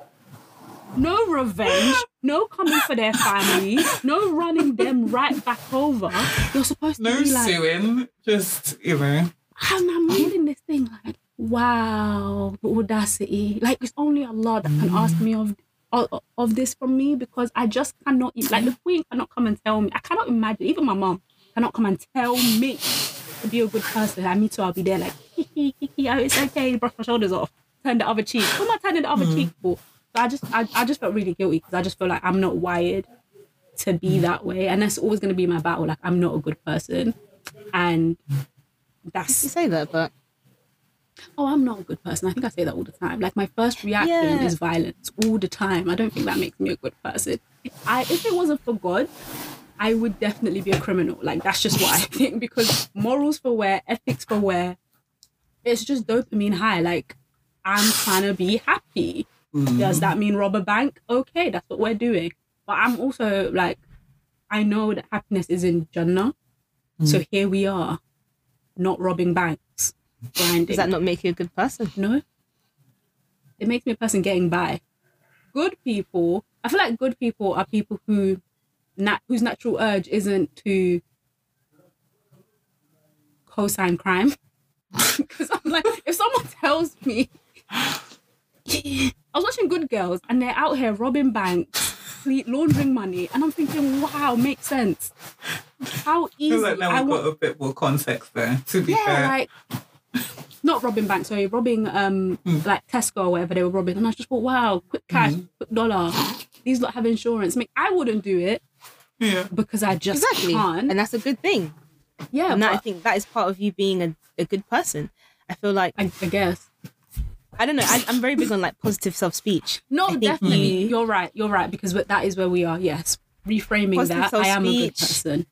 No revenge, no coming for their family, no running them right back over. You're supposed to no be like... No suing, just, you know. And I'm reading this thing like, wow, the audacity. Like, it's only Allah that can ask me of of, of this from me, because I just cannot... Like, the Queen cannot come and tell me. I cannot imagine. Even my mom cannot come and tell me to be a good person. And me too, I'll be there like, hee hee hee hee, oh, it's okay, brush my shoulders off, turn the other cheek. What am I turning the other mm. cheek for? So I just, I, I just felt really guilty because I just feel like I'm not wired to be that way, and that's always going to be my battle. Like, I'm not a good person, and that's. You say that, but oh, I'm not a good person. I think I say that all the time. Like, my first reaction yeah. is violence all the time. I don't think that makes me a good person. I, if it wasn't for God, I would definitely be a criminal. Like, that's just what I think, because morals for where, ethics for where, it's just dopamine high. Like, I'm trying to be happy. Mm. Does that mean rob a bank? Okay, that's what we're doing. But I'm also like, I know that happiness is in Jannah. Mm. So here we are, not robbing banks. Grinding. Does that not make you a good person? No. It makes me a person getting by. Good people, I feel like good people are people who nat- whose natural urge isn't to co-sign crime. Because I'm like, if someone tells me... I was watching Good Girls and they're out here robbing banks, laundering money, and I'm thinking, wow, makes sense. How easy. I feel like now I we've want... got a bit more context there, to be yeah, fair. Yeah, like, not robbing banks, sorry, robbing um, mm. like Tesco or whatever they were robbing. And I just thought, wow, quick cash, mm. quick dollar. These lot have insurance. I mean, I wouldn't do it yeah. because I just exactly. can't. And that's a good thing. Yeah. And but... that, I think that is part of you being a, a good person. I feel like... I, I guess. I don't know. I, I'm very big on like positive self-speech. No, definitely. You, you're right. You're right. Because that is where we are. Yes. Reframing positive that. I am a good person.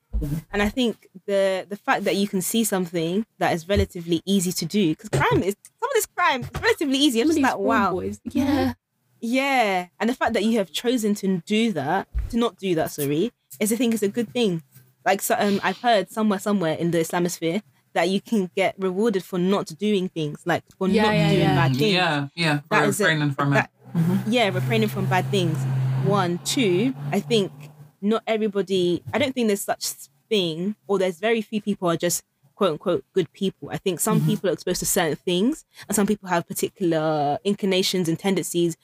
And I think the the fact that you can see something that is relatively easy to do, because crime is, some of this crime is relatively easy. I'm just like, wow. Boys. Yeah. Yeah. And the fact that you have chosen to do that, to not do that, sorry, is I think is a good thing. Like, so, um, I've heard somewhere, somewhere in the Islamisphere, that you can get rewarded for not doing things, like for yeah, not yeah, doing yeah. bad things. Yeah, yeah, for that refraining is a, from that, it. Mm-hmm. Yeah, refraining from bad things. One, two, I think not everybody, I don't think there's such thing, or there's very few people are just quote unquote good people. I think some mm-hmm. people are exposed to certain things, and some people have particular inclinations and tendencies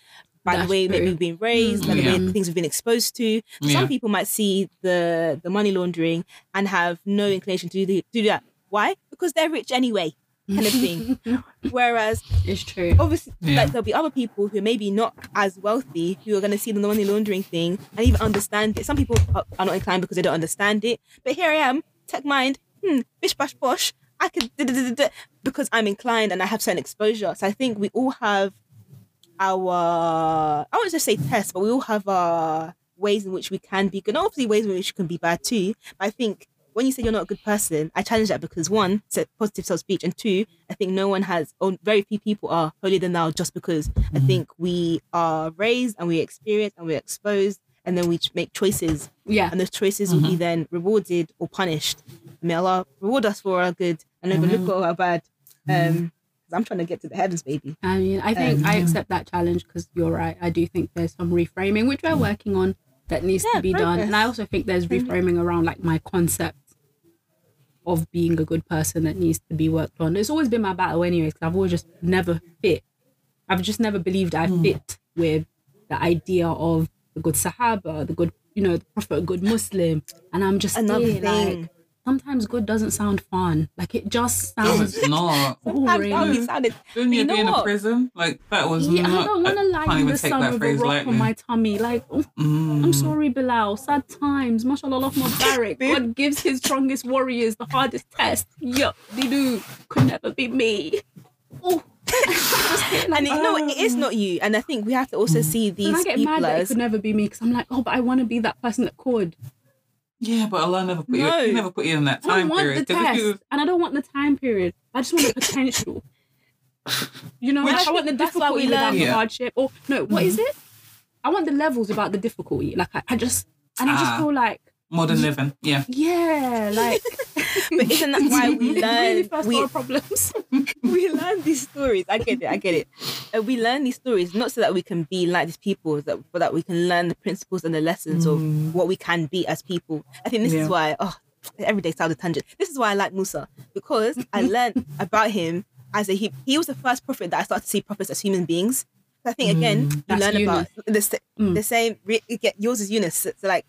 by That's the way that we've been raised, by yeah. the way things we've been exposed to. Yeah. Some people might see the, the money laundering and have no inclination to do, the, to do that. Why? Because they're rich anyway, kind of thing. Whereas, it's true. Obviously, yeah. like there'll be other people who maybe not as wealthy who are going to see the money laundering thing and even understand it. Some people are not inclined because they don't understand it. But here I am, tech mind, hmm, bish bash bosh. I could because I'm inclined and I have certain exposure. So I think we all have our. I wouldn't just say tests, but we all have our ways in which we can be good. And obviously, ways in which we can be bad too. But I think. When you say you're not a good person, I challenge that because one, it's a positive self-speech, and two, I think no one has, or very few people are holier than thou just because mm-hmm. I think we are raised and we experience and we're exposed and then we make choices. Yeah. And those choices mm-hmm. will be then rewarded or punished. May Allah reward us for our good and overlook mm-hmm. all our bad. Um, I'm trying to get to the heavens, baby. I mean, I think um, I accept that challenge because you're right. I do think there's some reframing, which we're working on, that needs yeah, to be progress. done. And I also think there's reframing around like my concept of being a good person that needs to be worked on. It's always been my battle anyways, because I've always just never fit. I've just never believed I mm. fit with the idea of the good Sahaba, the good, you know, the Prophet, good Muslim. And I'm just Another saying, thing. like, sometimes good doesn't sound fun. Like, it just sounds no, it's not. boring. It sounded, Didn't you, you know be in what? a prison? Like, that was yeah, not... I don't want to lie in the sun with a rock lightly. on my tummy. Like, oh, mm. I'm sorry, Bilal. Sad times. Mashallah, Mubarak. God gives his strongest warriors the hardest test. Yup, they do. Could never be me. Oh. Like, and it, um, no, it is not you. And I think we have to also see these people I get people mad that it could never be me because I'm like, oh, but I want to be that person that could. Yeah, but Allah never put no. you. He never put you in that time I don't want period. The test, was... And I don't want the time period. I just want the potential. You know, Which, I want the difficulty without the yeah. hardship. Or no, what mm-hmm. is it? I want the levels about the difficulty. Like I, I just, and ah. I just feel like modern living. Yeah. Yeah, like. But isn't that why we learn really we, problems? We learn these stories. I get it. I get it. Uh, we learn these stories not so that we can be like these people, that, but that we can learn the principles and the lessons mm. of what we can be as people. I think this yeah. is why. Oh, every day sounds a tangent. This is why I like Musa, because I learned about him as a he. He was the first prophet that I started to see prophets as human beings. So I think again, mm, you learn Eunice. about the, the same. Re, get, yours is Eunice. So, so like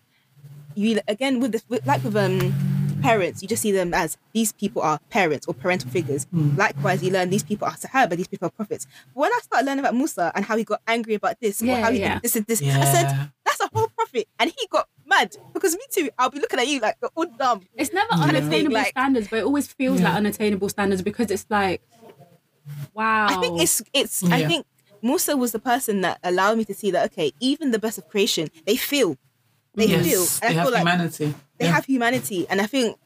you again with this, with, like with um. parents, you just see them as these people are parents or parental figures. Mm. Likewise, you learn these people are Sahaba, these people are prophets. But when I started learning about Musa and how he got angry about this, yeah, or how he yeah. did this and this, yeah. I said, that's a whole prophet. And he got mad, because me too, I'll be looking at you like you're all dumb. It's never yeah. unattainable like, standards, but it always feels yeah. like unattainable standards, because it's like, wow. I think it's, it's, yeah. I think Musa was the person that allowed me to see that, okay, even the best of creation, they feel. They yes. feel. And they I feel have like humanity. They yeah. have humanity. And I think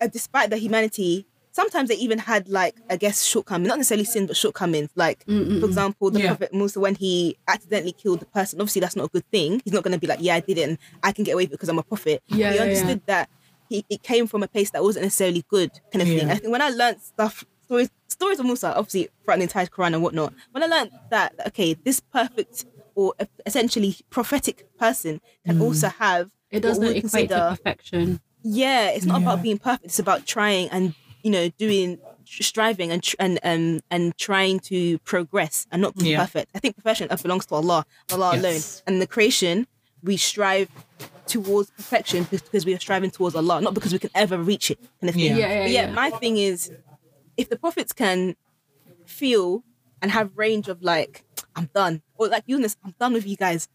uh, despite the humanity, sometimes they even had like, I guess, shortcomings. Not necessarily sin, but shortcomings. Like, mm-mm. for example, the yeah. Prophet Musa, when he accidentally killed the person, obviously that's not a good thing. He's not going to be like, yeah, I did it and I can get away with it because I'm a prophet. Yeah, he yeah, understood yeah. that he, it came from a place that wasn't necessarily good kind of yeah. thing. I think when I learned stuff, stories, stories of Musa, obviously throughout the entire Quran and whatnot, when I learned that, okay, this perfect... or essentially prophetic person can mm. also have... It doesn't equate consider, to perfection. Yeah, it's not yeah. about being perfect. It's about trying and, you know, doing, striving and and and, and trying to progress and not be yeah. perfect. I think perfection belongs to Allah, Allah yes. alone. And the creation, we strive towards perfection because we are striving towards Allah, not because we can ever reach it. Kind of thing. Yeah. Yeah, yeah, but yeah, yeah, my thing is, if the prophets can feel and have range of like, I'm done. Or like, Eunice, I'm done with you guys.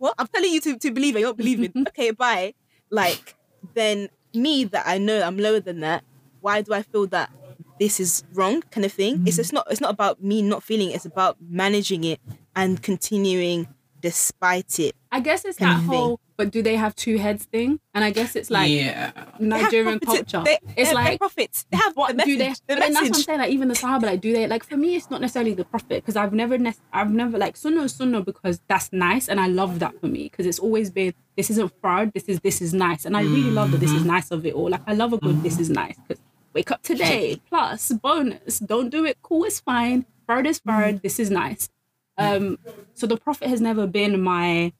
Well, I'm telling you to, to believe it. You're not believing. Okay, bye. Like, then me that I know I'm lower than that, why do I feel that this is wrong kind of thing? Mm. It's just not, it's not about me not feeling it. It's about managing it and continuing despite it. I guess it's that whole, but do they have two heads thing? And I guess it's like yeah. Nigerian culture. They, it's like, prophets. They have what the do message, they? The and that's what I'm saying. Like even the Sahaba, like do they? Like for me, it's not necessarily the prophet, because I've never, nec- I've never like sunnah is sunnah because that's nice, and I love that for me, because it's always been this isn't fraud. This is this is nice, and I really mm-hmm. love that this is nice of it all. Like I love a good mm-hmm. this is nice, because wake up today plus bonus. Don't do it. Cool, it's fine. Fraud is fraud. Mm-hmm. This is nice. Um, so the prophet has never been my.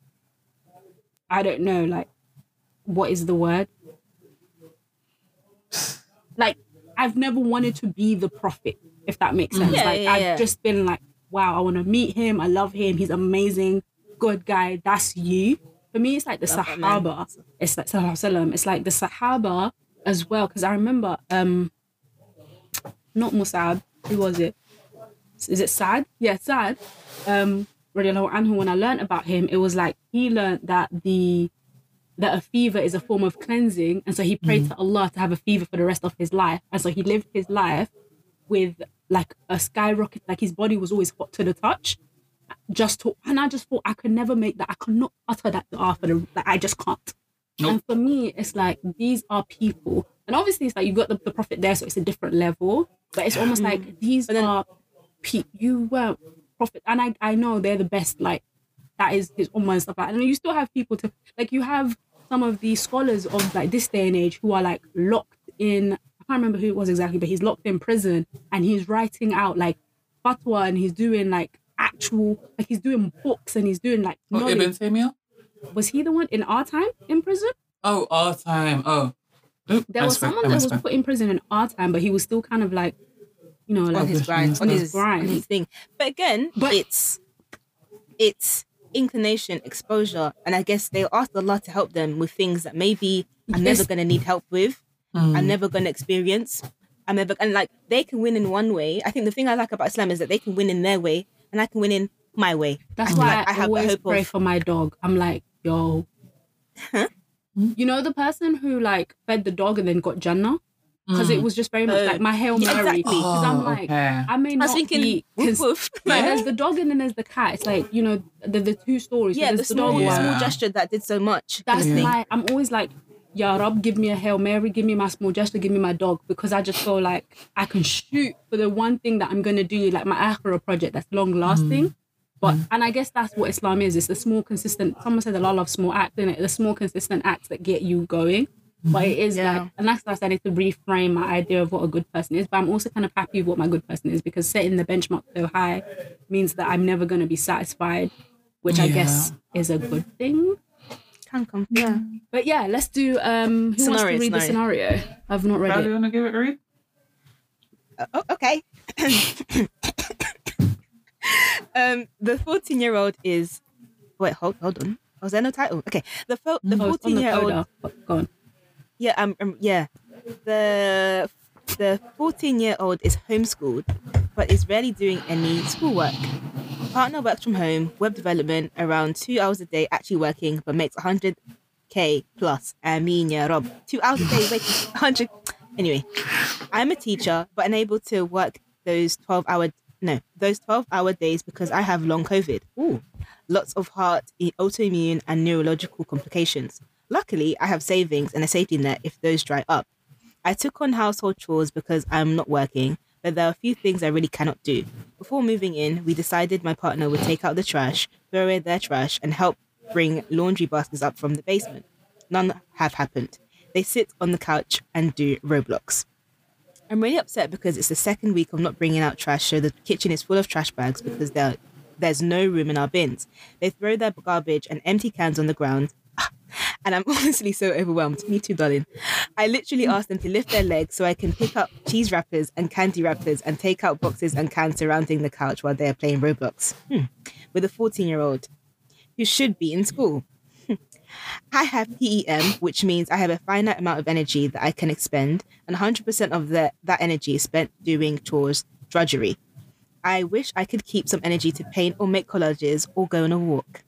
I don't know, like, what is the word? Like, I've never wanted to be the prophet, if that makes sense. Yeah, like, yeah, I've yeah. just been like, wow, I want to meet him. I love him. He's amazing. Good guy. That's you. For me, it's like the love Sahaba. It's like, Sallallahu Alaihi Wasallam. It's like the Sahaba as well. Because I remember, um, not Musab. Who was it? Is it Sa'd? Yeah, Sa'd. Um... Anhu, when I learned about him, it was like he learned that the that a fever is a form of cleansing, and so he prayed mm. to Allah to have a fever for the rest of his life, and so he lived his life with like a skyrocket, like his body was always hot to the touch. Just to, and I just thought I could never make that. I could not utter that dua for the. Like, I just can't. Nope. And for me, it's like these are people, and obviously it's like you got the, the prophet there, so it's a different level. But it's almost mm. like these then, are people. You were. Prophet, and I, I know they're the best, like that is his Ummah and stuff like that. And you still have people to like, you have some of the scholars of like this day and age who are like locked in, I can't remember who it was exactly, but he's locked in prison and he's writing out like fatwa, and he's doing like actual, like he's doing books and he's doing like oh, Ibn Taymiyyah? Was he the one in our time in prison? Oh, our time. Oh. Oop, there I was someone that was spent. put in prison in our time, but he was still kind of like you know, like on his grind, on his grind, on his thing. But again, but it's it's inclination, exposure, and I guess they asked Allah to help them with things that maybe I'm yes. never going to need help with. Mm. I'm never going to experience. I'm never and like they can win in one way. I think the thing I like about Islam is that they can win in their way, and I can win in my way. That's I why like I, I always have pray of. for my dog. I'm like, yo, huh? You know the person who like fed the dog and then got Jannah. Because mm. it was just very much uh, like my Hail Mary. Exactly. Because oh, I'm like, okay. I may not I thinking, be... Woof, woof. Like, there's the dog and then there's the cat. It's like, you know, the, the two stories. Yeah, the small, dog yeah. small gesture that did so much. That's yeah. my... I'm always like, Ya Rab, give me a Hail Mary, give me my small gesture, give me my dog. Because I just feel like I can shoot for the one thing that I'm going to do. Like my Akhira project that's long-lasting. Mm. But mm. and I guess that's what Islam is. It's the small, consistent. Someone says a lot of small acts, isn't it? The small, consistent acts that get you going. Mm. But it is yeah. like, and that's why I started to reframe my idea of what a good person is. But I'm also kind of happy with what my good person is, because setting the benchmark so high means that I'm never going to be satisfied, which yeah. I guess is a good thing. Can come. Yeah. But yeah, let's do. Um, who scenario, wants to read scenario. the scenario? I've not read Val, it. Do you want to give it a read? Oh, okay. Um, the fourteen-year-old is. Wait, hold, hold on. Was there no title? Okay. The fo- the fourteen-year-old. Oh, oh, go on. Yeah. Um, um. Yeah. The the fourteen-year-old is homeschooled, but is rarely doing any schoolwork. Partner works from home, web development, around two hours a day actually working, but makes one hundred k plus. I mean, yeah, Rob. Two hours a day working one hundred. Anyway, I'm a teacher, but unable to work those twelve-hour. No, those twelve-hour days because I have long COVID. Ooh. Lots of heart, autoimmune, and neurological complications. Luckily, I have savings and a safety net if those dry up. I took on household chores because I'm not working, but there are a few things I really cannot do. Before moving in, we decided my partner would take out the trash, throw away their trash, and help bring laundry baskets up from the basement. None have happened. They sit on the couch and do Roblox. I'm really upset because it's the second week of not bringing out trash, so the kitchen is full of trash bags because there, there's no room in our bins. They throw their garbage and empty cans on the ground, and I'm honestly so overwhelmed. Me too, darling. I literally asked them to lift their legs so I can pick up cheese wrappers and candy wrappers and take out boxes and cans surrounding the couch while they are playing Roblox. Hmm. With a fourteen-year-old who should be in school. I have P E M, which means I have a finite amount of energy that I can expend, and one hundred percent of the, that energy is spent doing chores, drudgery. I wish I could keep some energy to paint or make collages or go on a walk.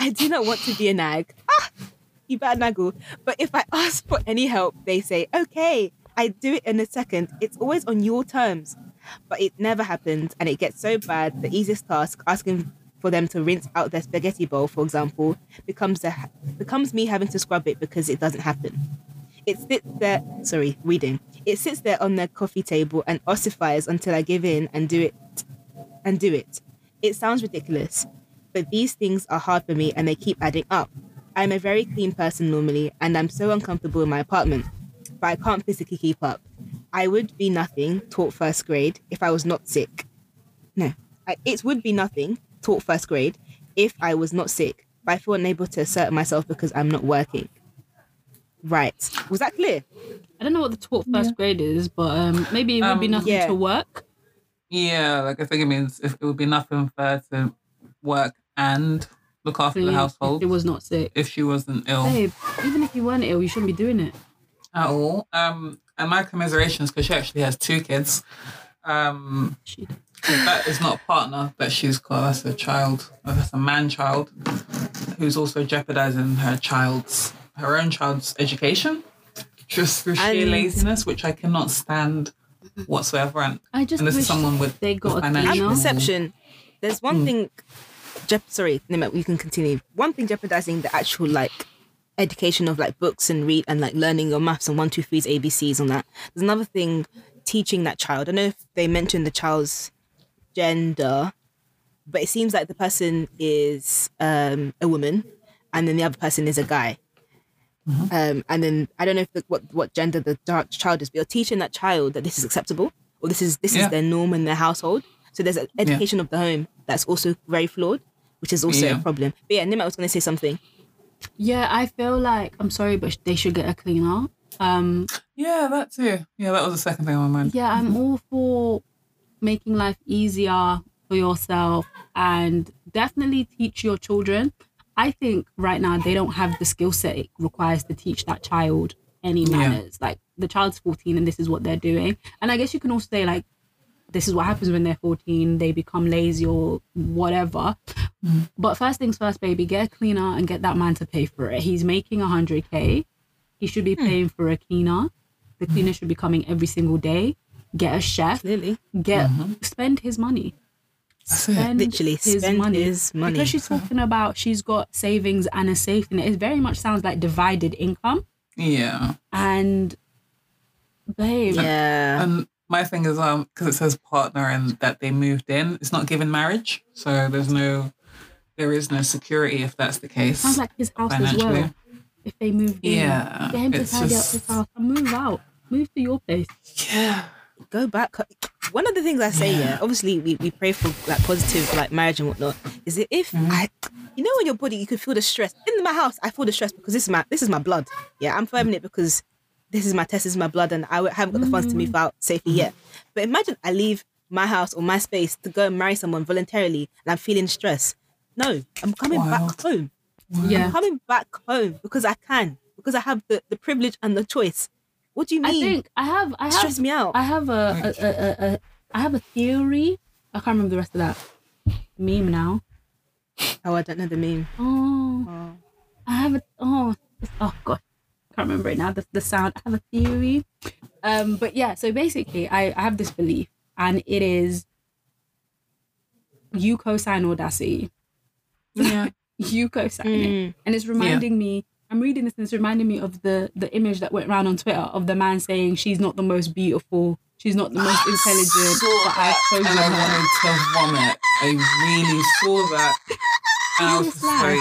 I do not want to be a nag. Ah, you bad naggle. But if I ask for any help, they say, okay, I do it in a second. It's always on your terms. But it never happens, and it gets so bad, the easiest task, asking for them to rinse out their spaghetti bowl, for example, becomes a, becomes me having to scrub it because it doesn't happen. It sits there, sorry, reading. It sits there on their coffee table and ossifies until I give in and do it, and do it. It sounds ridiculous, but these things are hard for me and they keep adding up. I'm a very clean person normally, and I'm so uncomfortable in my apartment, but I can't physically keep up. I would be nothing, taught first grade, if I was not sick. No, I, it would be nothing. Taught first grade if I was not sick, but I feel unable to assert myself because I'm not working. Right. Was that clear? I don't know what the taught first yeah. grade is, but um, maybe it would um, be nothing yeah. to work. Yeah, like I think it means if it would be nothing for her to work and look after so the household. If she was not sick. If she wasn't ill. Babe, even if you weren't ill, you shouldn't be doing it. At all. Um, and my commiserations, because she actually has two kids. Um, she does. That is not a partner that she's got. That's a child. That's a man child who's also jeopardising her child's, her own child's education just through sheer laziness, which I cannot stand whatsoever. And, I just and this wish is someone with they got financial a perception. There's one mm. thing. Je- sorry, Nima, you can continue. One thing jeopardising the actual like education of like books and read and like learning your maths and one two threes A B Cs and that. There's another thing teaching that child. I don't know if they mentioned the child's gender, but it seems like the person is um, a woman, and then the other person is a guy, mm-hmm. um, and then I don't know if the, what what gender the child is, but you're teaching that child that this is acceptable, or this is this yeah. is their norm in their household. So there's an education yeah. of the home that's also very flawed, which is also yeah. a problem. But yeah, Nima was going to say something. Yeah, I feel like I'm sorry, but they should get a cleaner. Um, yeah, that too. Yeah, that was the second thing on my mind. Yeah, I'm all for making life easier for yourself, and definitely teach your children. I think right now they don't have the skill set it requires to teach that child any manners. Yeah. Like the child's fourteen and this is what they're doing. And I guess you can also say like, this is what happens when they're fourteen, they become lazy or whatever. Mm. But first things first, baby, get a cleaner and get that man to pay for it. He's making one hundred k. He should be mm. paying for a cleaner. The cleaner should be coming every single day. Get a chef. Literally. Get mm-hmm. spend his money. Spend Literally, his spend money. his money. Because she's talking about she's got savings and a safety net. It very much sounds like divided income. Yeah. And babe. Yeah. And, and My thing is, um, because it says partner and that they moved in, it's not given marriage, so there's no, there is no security if that's the case. It sounds like his house as well. If they moved in, yeah, get him to tidy just... up his house and move out, move to your place. Yeah, go back. One of the things I say, yeah, yeah obviously we, we pray for like positive like marriage and whatnot. Is that if mm-hmm. I, you know, in your body you can feel the stress. In my house, I feel the stress because this is my this is my blood. Yeah, I'm firming it because this is my test, this is my blood, and I haven't got the funds to move out safely yet. But imagine I leave my house or my space to go and marry someone voluntarily, and I'm feeling stress. No, I'm coming Wild. back home. Wild. Yeah, I'm coming back home because I can, because I have the, the privilege and the choice. What do you mean? I think I have. I have stress me out. I have a, a, a, a, a I have a theory. I can't remember the rest of that meme now. Oh, I don't know the meme. Oh, oh. I have a oh oh god, I can't remember it now. The the sound. I have a theory. Um, but yeah. So basically, I, I have this belief, and it is you co-sign audacity. Yeah, you co-sign mm. it, and it's reminding yeah. me. I'm reading this and it's reminding me of the, the image that went around on Twitter of the man saying she's not the most beautiful, she's not the most intelligent, but I chose her. And I wanted to vomit. I really saw that. And I was just like,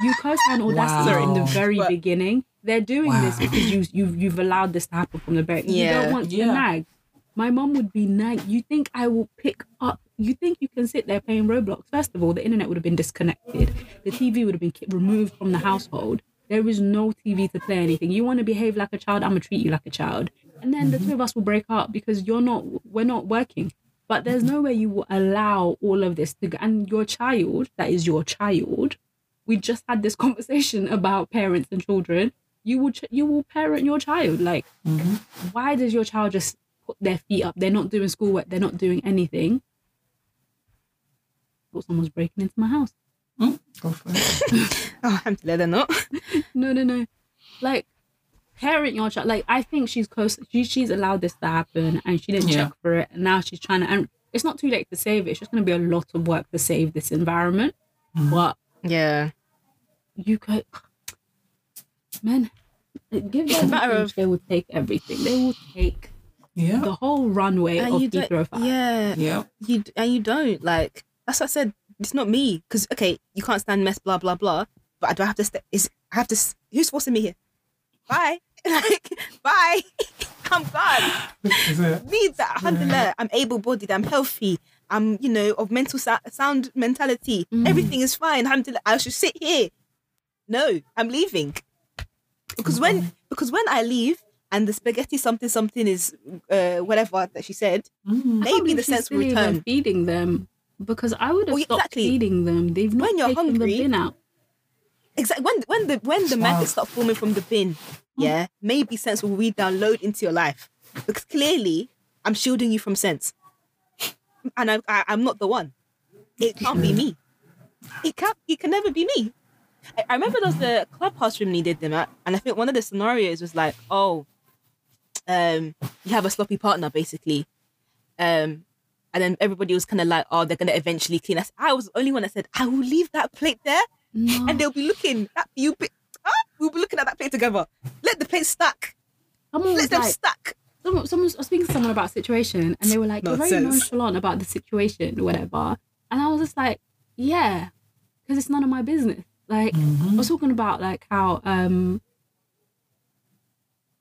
you co-sign audacity wow. in the very but, beginning. They're doing wow. this because you, you, you've allowed this to happen from the back. Yeah. You don't want yeah. to nag. My mum would be nag. You think I will pick up? You think you can sit there playing Roblox? First of all, the internet would have been disconnected. The T V would have been removed from the household. There is no T V to play anything. You want to behave like a child, I'm going to treat you like a child. And then mm-hmm. the two of us will break up because you're not, we're not working. But there's no way you will allow all of this to go. And your child, that is your child, we just had this conversation about parents and children. You will, ch- you will parent your child. Like, mm-hmm. why does your child just put their feet up? They're not doing schoolwork. They're not doing anything. I thought someone was breaking into my house. Mm, go for it. Oh, I'm glad they're not. No, no, no. Like, parent your child. Like, I think she's close. She, she's allowed this to happen, and she didn't yeah. check for it. And now she's trying to. And it's not too late to save it. It's just going to be a lot of work to save this environment. Mm. But yeah, you could. Man, give them a matter of they will take everything. They will take yeah. the whole runway and of Heathrow five. Yeah, yeah. You and you don't like. That's what I said. It's not me, because okay, you can't stand mess, blah blah blah. But do I have to? St- is I have to? St- who's forcing me here? Bye, like bye. I'm gone. Leave that. Alhamdulillah, I'm able-bodied. I'm healthy. I'm, you know, of mental sa- sound mentality. Mm. Everything is fine. Alhamdulillah, I should sit here. No, I'm leaving because mm. when because when I leave and the spaghetti something something is uh, whatever that she said, mm. maybe the sense will return. Feeding them. Because I would have well, stopped exactly. feeding them. They've not when you're taken hungry, the bin out. Exactly. When when the when the wow. maggots start forming from the bin, yeah, maybe sense will re-download into your life. Because clearly, I'm shielding you from sense, and I, I I'm not the one. It can't be me. It can it can never be me. I, I remember there was the Clubhouse room needed them at, and I think one of the scenarios was like, oh, um, you have a sloppy partner basically, um. And then everybody was kind of like, oh, they're going to eventually clean us. I was the only one that said, I will leave that plate there. No. And they'll be looking. At you, oh, we'll be looking at that plate together. Let the plate stack. Someone Let them like, stack. Someone, someone, I was speaking to someone about a situation and they were like, Nonsense. You're very nonchalant about the situation or whatever. And I was just like, yeah, because it's none of my business. Like, mm-hmm. I was talking about like how, um,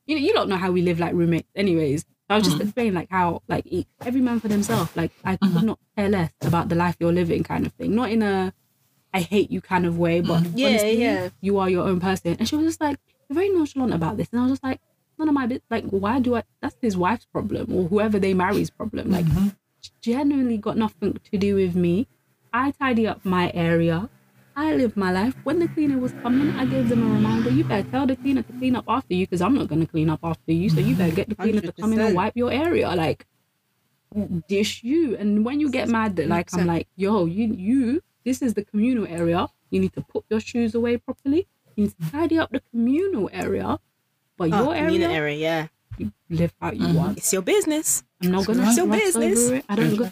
you know, you don't know how we live like roommates anyways. I was just mm-hmm. explaining like how like every man for themselves, like I could mm-hmm. not care less about the life you're living kind of thing. Not in a I hate you kind of way, but mm-hmm. yeah, honestly, yeah. you are your own person. And she was just like, you're very nonchalant about this. And I was just like, none of my bit like why do I that's his wife's problem or whoever they marry's problem. Like mm-hmm. genuinely got nothing to do with me. I tidy up my area. I live my life. When the cleaner was coming, I gave them a reminder, you better tell the cleaner to clean up after you because I'm not going to clean up after you. So you better get the cleaner one hundred percent to come in and wipe your area. Like, dish you. And when you get mad, that like, I'm like, yo, you, you, this is the communal area. You need to put your shoes away properly. You need to tidy up the communal area. But oh, your area, area, yeah, you live how you mm-hmm. want. It's your business. I'm not going to your business. Over it. I don't go.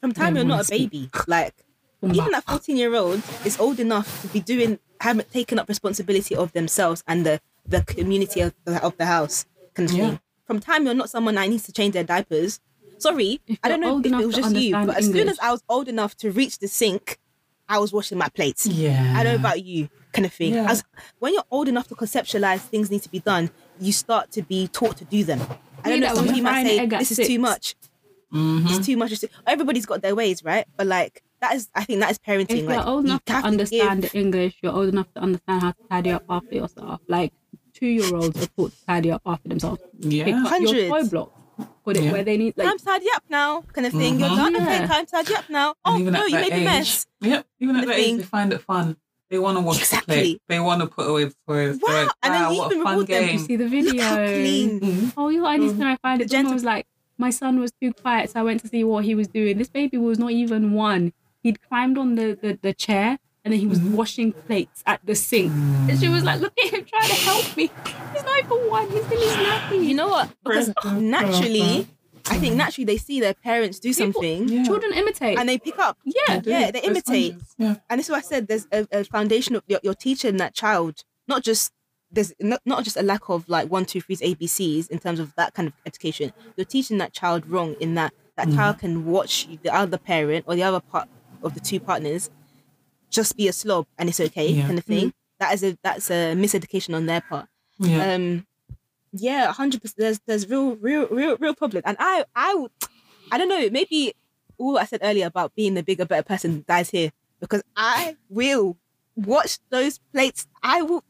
Sometimes you're not a baby. Like, even that fourteen-year-old is old enough to be doing, haven't taken up responsibility of themselves and the, the community of the, of the house. Kind of yeah. from time you're not someone that needs to change their diapers. Sorry, I don't know if it was just you, but as soon as I was old enough to reach the sink, I was washing my plates. Yeah. I don't know about you, kind of thing. Yeah. As, when you're old enough to conceptualize things need to be done, you start to be taught to do them. I don't know, some people might say, this is too much. Mm-hmm. It's too much. It's too, everybody's got their ways, right? But like, that is, I think that is parenting. If you're like, old enough you to understand give... the English, you're old enough to understand how to tidy up after yourself. Like, two-year-olds are taught to tidy up after themselves. Yeah. Pick up your toy block. Put it yeah. where they need, like, time tidy up now, kind of thing. Mm-hmm. You're done. Yeah. Okay, time tidy up now. Oh no, you made a mess. Yep. Even at that age, they find it fun. They want to wash exactly. the plate. They want to put away the toys. Wow. Like, wow. And then you even reward them. You see the video. Look how clean. Mm-hmm. Oh, you know, I just know. I find it. Someone was like, my son was too quiet, so I went to see what he was doing. This baby was not even one. He'd climbed on the the, the chair. And then he was washing plates at the sink. And she was like, look at him trying to help me. He's not even one. He's doing his nappy. You know what? Because naturally, I think naturally they see their parents do something. People, yeah. Children imitate. And they pick up. Yeah. They yeah, they imitate. Yeah. And this is why I said there's a, a foundation of your, your teaching that child. Not just, there's not, not just a lack of like one, two, three's A B Cs in terms of that kind of education. You're teaching that child wrong in that that mm. child can watch the other parent or the other part of the two partners just be a slob and it's okay, yeah. kind of thing. Mm-hmm. That is a that's a miseducation on their part. Yeah, um, yeah, hundred percent. There's there's real real real real problem. And I I I don't know. Maybe all I said earlier about being the bigger better person dies here, because I will watch those plates. I will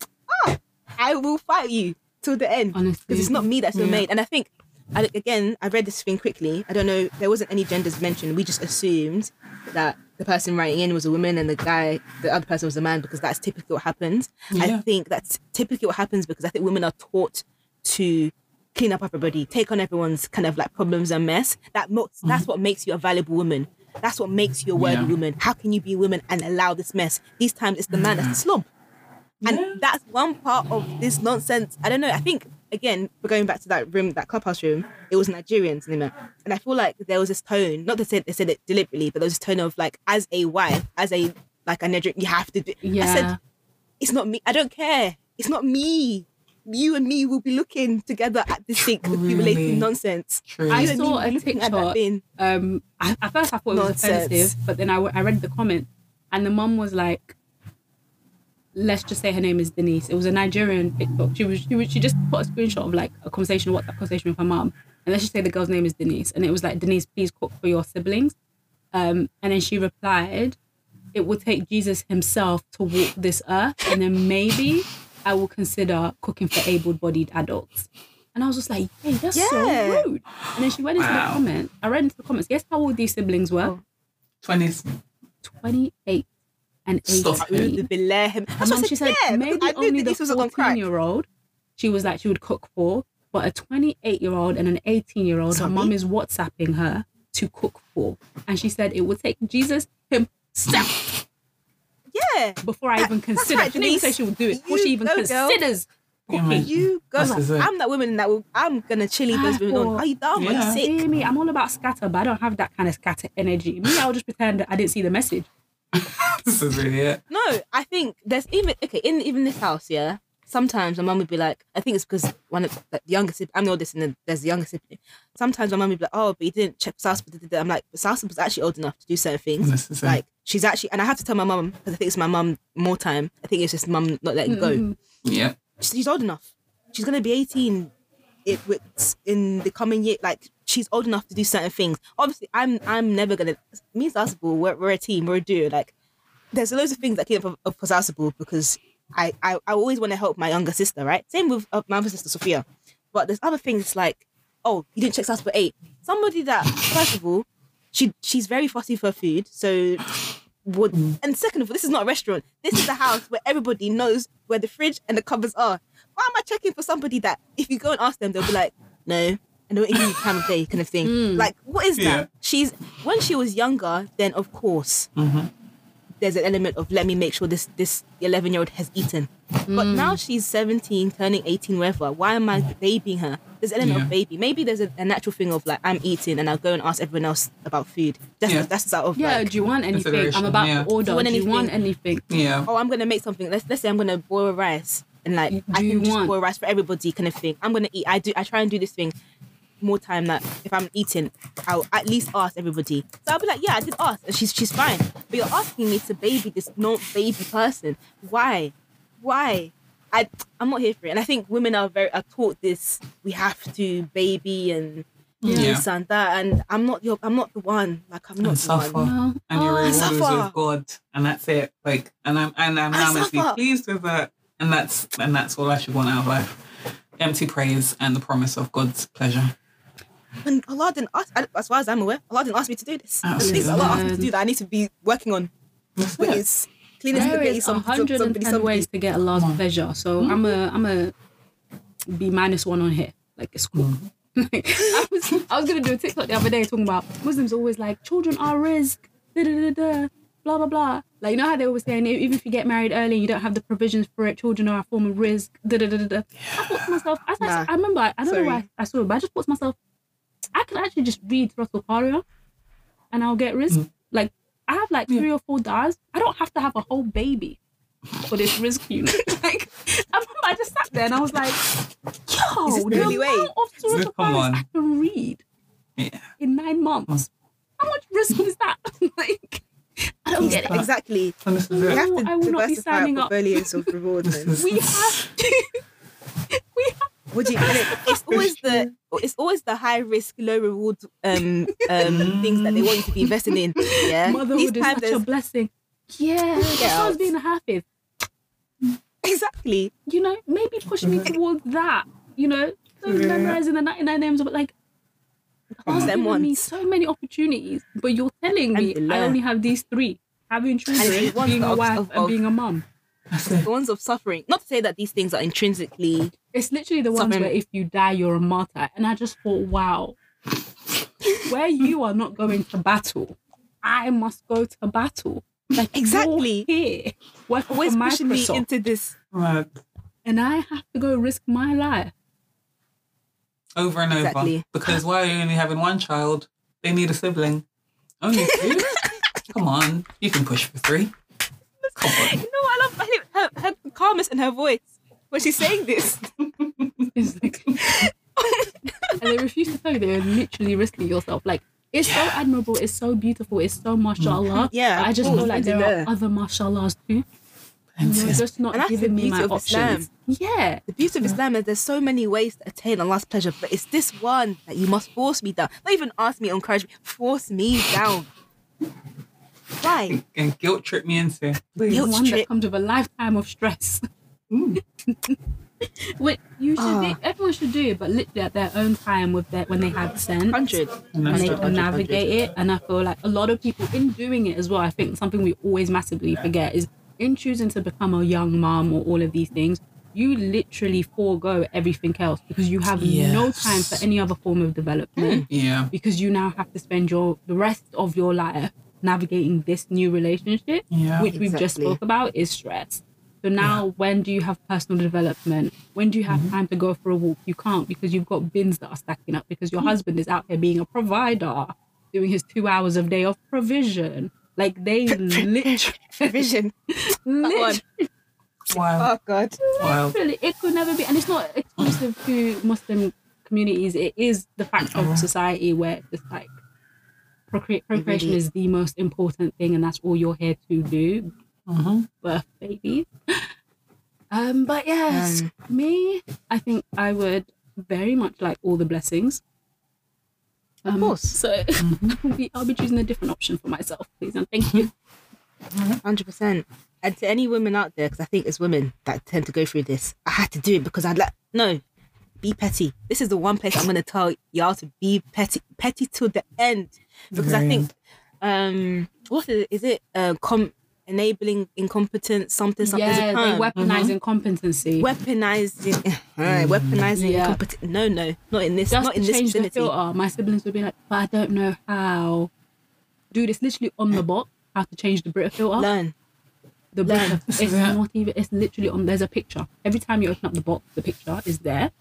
ah, I will fight you till the end, honestly, because it's not me that's been yeah. made. And I think I, again I read this thing quickly. I don't know. There wasn't any genders mentioned. We just assumed that the person writing in was a woman and the guy, the other person was a man, because that's typically what happens. Yeah. I think that's typically what happens because I think women are taught to clean up everybody, take on everyone's kind of like problems and mess. That mo- mm-hmm. That's what makes you a valuable woman. That's what makes you a worthy yeah. woman. How can you be a woman and allow this mess? These times it's the man that's the slob. And yeah. that's one part of this nonsense. I don't know. I think, again, we're going back to that room, that clubhouse room, it was Nigerians, Nima. And I feel like there was this tone, not that they said it deliberately, but there was this tone of like, as a wife, as a, like a Nigerian, you have to do. Yeah. I said, it's not me. I don't care. It's not me. You and me will be looking together at the sink with people relating nonsense. True. I saw a picture. At, that bin. Um, I, at first I thought it was nonsense. Offensive, but then I, I read the comment and the mum was like, let's just say her name is Denise. It was a Nigerian TikTok. She was, she was, she just put a screenshot of like a conversation, WhatsApp conversation with her mum. And let's just say the girl's name is Denise. And it was like, Denise, please cook for your siblings. Um, and then she replied, it will take Jesus himself to walk this earth. And then maybe I will consider cooking for able-bodied adults. And I was just like, hey, that's yeah. so rude. And then she went into wow. the comments. I read into the comments. Guess how old these siblings were? twenties. twenty-eight. And eighteen. That's what she said. Yeah, maybe only the fourteen-year-old she was like she would cook for, but a twenty-eight-year-old and an eighteen-year-old, her mum is WhatsApping her to cook for, and she said it would take Jesus himself. Yeah. Before I that, even consider, right, she didn't say she would do it. Before she even go, considers. Yeah, you go. Like, I'm that woman that will. I'm gonna chili those women on. Are you dumb? Yeah. Are you sick? See me? I'm all about scatter, but I don't have that kind of scatter energy. Me, I'll just pretend that I didn't see the message. This is really it. No, I think there's even okay in even this house. Yeah, sometimes my mum would be like, I think it's because one of like, the younger sibling. I'm the oldest, and then there's the younger sibling. Sometimes my mum would be like, oh, but you didn't check Sasa. I'm like, but Sasa was actually old enough to do certain things. Like she's actually, and I have to tell my mum because I think it's my mum more time. I think it's just mum not letting mm-hmm. go. Yeah, she's old enough. She's gonna be eighteen. It in the coming year, like. She's old enough to do certain things. Obviously, I'm I'm never gonna. Me and Sasabul, we're we're a team, we're a duo. Like, there's loads of things that came up for Sasabul because I, I I always want to help my younger sister, right? Same with uh, my other sister Sophia. But there's other things like, oh, you didn't check Sasabul eight. Somebody that first of all, she she's very fussy for food. So, would and second of all, this is not a restaurant. This is a house where everybody knows where the fridge and the cupboards are. Why am I checking for somebody that if you go and ask them, they'll be like, no. And don't even time of day kind of thing. Mm. Like, what is that? Yeah. She's when she was younger, then of course mm-hmm. there's an element of let me make sure this this eleven-year-old has eaten. Mm. But now she's seventeen, turning eighteen, wherever. Why am I babying her? There's an element yeah. of baby. Maybe there's a, a natural thing of like I'm eating and I'll go and ask everyone else about food. That's yeah. that's out of yeah. Like, do you want anything? I'm about yeah. to order. Do you want anything? Do you want anything? Yeah. Oh, I'm gonna make something. Let's let's say I'm gonna boil rice. and like do I can just want? pour rice for everybody kind of thing. I'm gonna eat. I do. I try and do this thing more time that if I'm eating, I'll at least ask everybody. So I'll be like, yeah, I did ask, and she's she's fine. But you're asking me to baby this not baby person. Why? Why? I I'm not here for it. And I think women are very are taught this. We have to baby and. Yeah. This and that, and I'm not your, I'm not the one. Like I'm not and the suffer. one. No. And oh, your reward is with God, and that's it. Like, and I'm and I'm now mostly pleased with that, and that's and that's all I should want out of life: empty praise and the promise of God's pleasure. And Allah didn't ask, as far as I'm aware, Allah didn't ask me to do this. At least Allah asked me to do that. I need to be working on ways, cleaning the place. There is one hundred ten ways to get Allah's oh. pleasure. So mm. I'm a I'm a B minus one on here. Like it's cool. Mm. Like, I was, I was going to do a TikTok the other day talking about Muslims always like, children are rizq, da, da, da, da, blah, blah, blah. Like, you know how they always say, even if you get married early, you don't have the provisions for it, children are a form of rizq, da, da, da, da. I thought to myself, I, nah, I remember, I, I don't sorry. know why I saw it, but I just thought to myself, I could actually just read Russell Karia and I'll get rizq. Mm. Like, I have like three mm. or four dars. I don't have to have a whole baby for this rizq unit. Like, I remember I just sat there and I was like, yo, is this the only way? Of Surah so Al-Fatiha I can read yeah. in nine months. How much risk is that? Like, I don't get it. Exactly. Honestly, we have to I will not be signing up. Portfolios of rewards. we have to. we have to. Would you, and it, it's always the it's always the high risk, low reward um um things that they want you to be invested in. Yeah, motherhood is such a blessing. Yeah, I was being a hafiz. Exactly. You know, maybe push me towards that. You know, yeah. memorizing the ninety-nine names of like. God's given me so many opportunities, but you're telling and me below. I only have these three: having children, being a of, wife, of, of, and being a mum. The ones of suffering. Not to say that these things are intrinsically. It's literally the ones suffering. Where if you die, you're a martyr. And I just thought, wow, where you are not going to battle, I must go to battle. Like exactly here, what always pushing me into this, right. and I have to go risk my life over and exactly. over because why are you only having one child? They need a sibling. Only two? Come on, you can push for three. Come on. You know, I love her, her calmness in her voice when she's saying this. And they refuse to tell you they're literally risking yourself, like. It's yeah. so admirable, it's so beautiful, it's so mashallah. Yeah, I just feel like there are other mashallahs too. And you're just not and giving me my options. Islam. Yeah. The beauty of Islam is there's so many ways to attain Allah's pleasure, but it's this one that you must force me down. Not even ask me, encourage me, force me down. Why? And, and guilt trip me into. Guilt one trip. That comes with a lifetime of stress. Mm. Which you should oh. do, everyone should do it, but literally at their own time with their, when they have sense one hundred and they can navigate one hundred. It. And I feel like a lot of people in doing it as well, I think something we always massively forget is in choosing to become a young mom or all of these things, you literally forego everything else because you have yes. no time for any other form of development. Mm. Yeah, because you now have to spend your the rest of your life navigating this new relationship, yeah, which exactly. we've just spoke about is stress. So now, yeah. when do you have personal development? When do you have mm-hmm. time to go for a walk? You can't because you've got bins that are stacking up because your mm-hmm. husband is out there being a provider, doing his two hours a day of provision. Like they literally provision. Literally, wow. Oh God. Literally, wow. It could never be, and it's not exclusive to Muslim communities. It is the fact of society where it's like procre- procreation really? Is the most important thing, and that's all you're here to do. Uh-huh. Birth baby. Um, but yes, um, me, I think I would very much like all the blessings. Of um, course. So mm-hmm. I'll be choosing a different option for myself, please, and thank you. one hundred percent. And to any women out there, because I think it's women that tend to go through this, I had to do it because I'd like, no, be petty. This is the one place I'm going to tell y'all to be petty, petty till the end. Because very I think, um, what is it? Is it uh, com- enabling incompetence, something, something. Yeah, they weaponize incompetency. Weaponizing, right, weaponizing yeah. incompetence. No, no, not in this, just not in this vicinity. My siblings would be like, but I don't know how. Dude, it's literally on the box how to change the Brita filter. Learn. The Brita, it's yeah. not even, it's literally on, there's a picture. Every time you open up the box, the picture is there.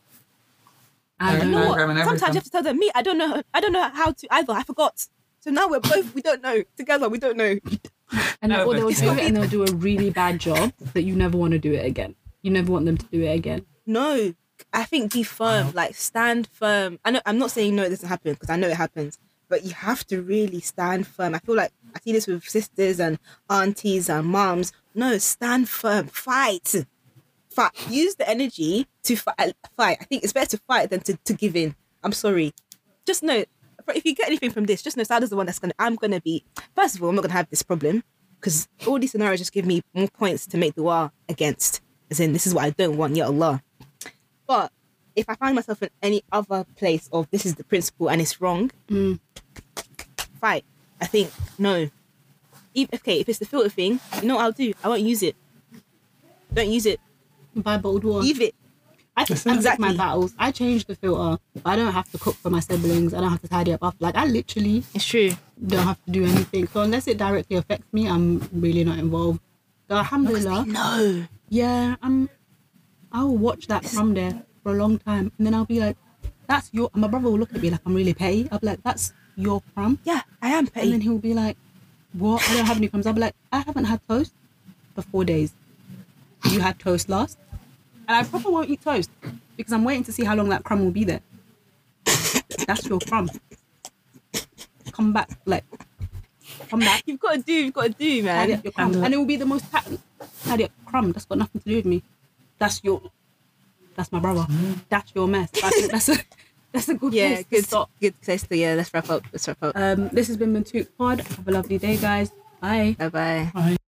I don't know. Sometimes you have to tell them, me, I don't know, I don't know how to either, I forgot. So now we're both, we don't know, together, we don't know. And no, or they'll do it and they'll do a really bad job that you never want to do it again. you never want them to do it again. No, I think be firm, wow. like stand firm. I know, I'm not saying no, it doesn't happen because I know it happens, but you have to really stand firm. I feel like I see this with sisters and aunties and moms. No, stand firm, fight. Fight. Use the energy to fight. Fight. I think it's better to fight than to, to give in. I'm sorry. Just know, if you get anything from this, just know Sada's the one that's going to, I'm going to be, first of all, I'm not going to have this problem because all these scenarios just give me more points to make dua against. As in, this is what I don't want, ya Allah. But if I find myself in any other place of this is the principle and it's wrong, mm. fight. I think, no. Even, okay, if it's the filter thing, you know what I'll do? I won't use it. Don't use it. By bold war. Leave it. I just exactly. my battles. I changed the filter. But I don't have to cook for my siblings. I don't have to tidy up after. Like, I literally it's true. don't have to do anything. So unless it directly affects me, I'm really not involved. So alhamdulillah. No. Yeah, I'm, I'll watch that from there for a long time. And then I'll be like, that's your... And my brother will look at me like, I'm really petty. I'll be like, that's your crumb. Yeah, I am petty. And then he'll be like, what? I don't have any crumbs. I'll be like, I haven't had toast for four days. You had toast last. And I probably won't eat toast because I'm waiting to see how long that crumb will be there. That's your crumb. Come back, like, come back. You've got to do, you've got to do, man. Tidy up your crumb. And it will be the most tidy, tidy up crumb. That's got nothing to do with me. That's your, that's my brother. Mm. That's your mess. I think that's a, that's a good yeah, place good, to stop. Good place to, yeah, let's wrap up, let's wrap up. Um, this has been Mantouk Pod. Have a lovely day, guys. Bye. Bye-bye. Bye.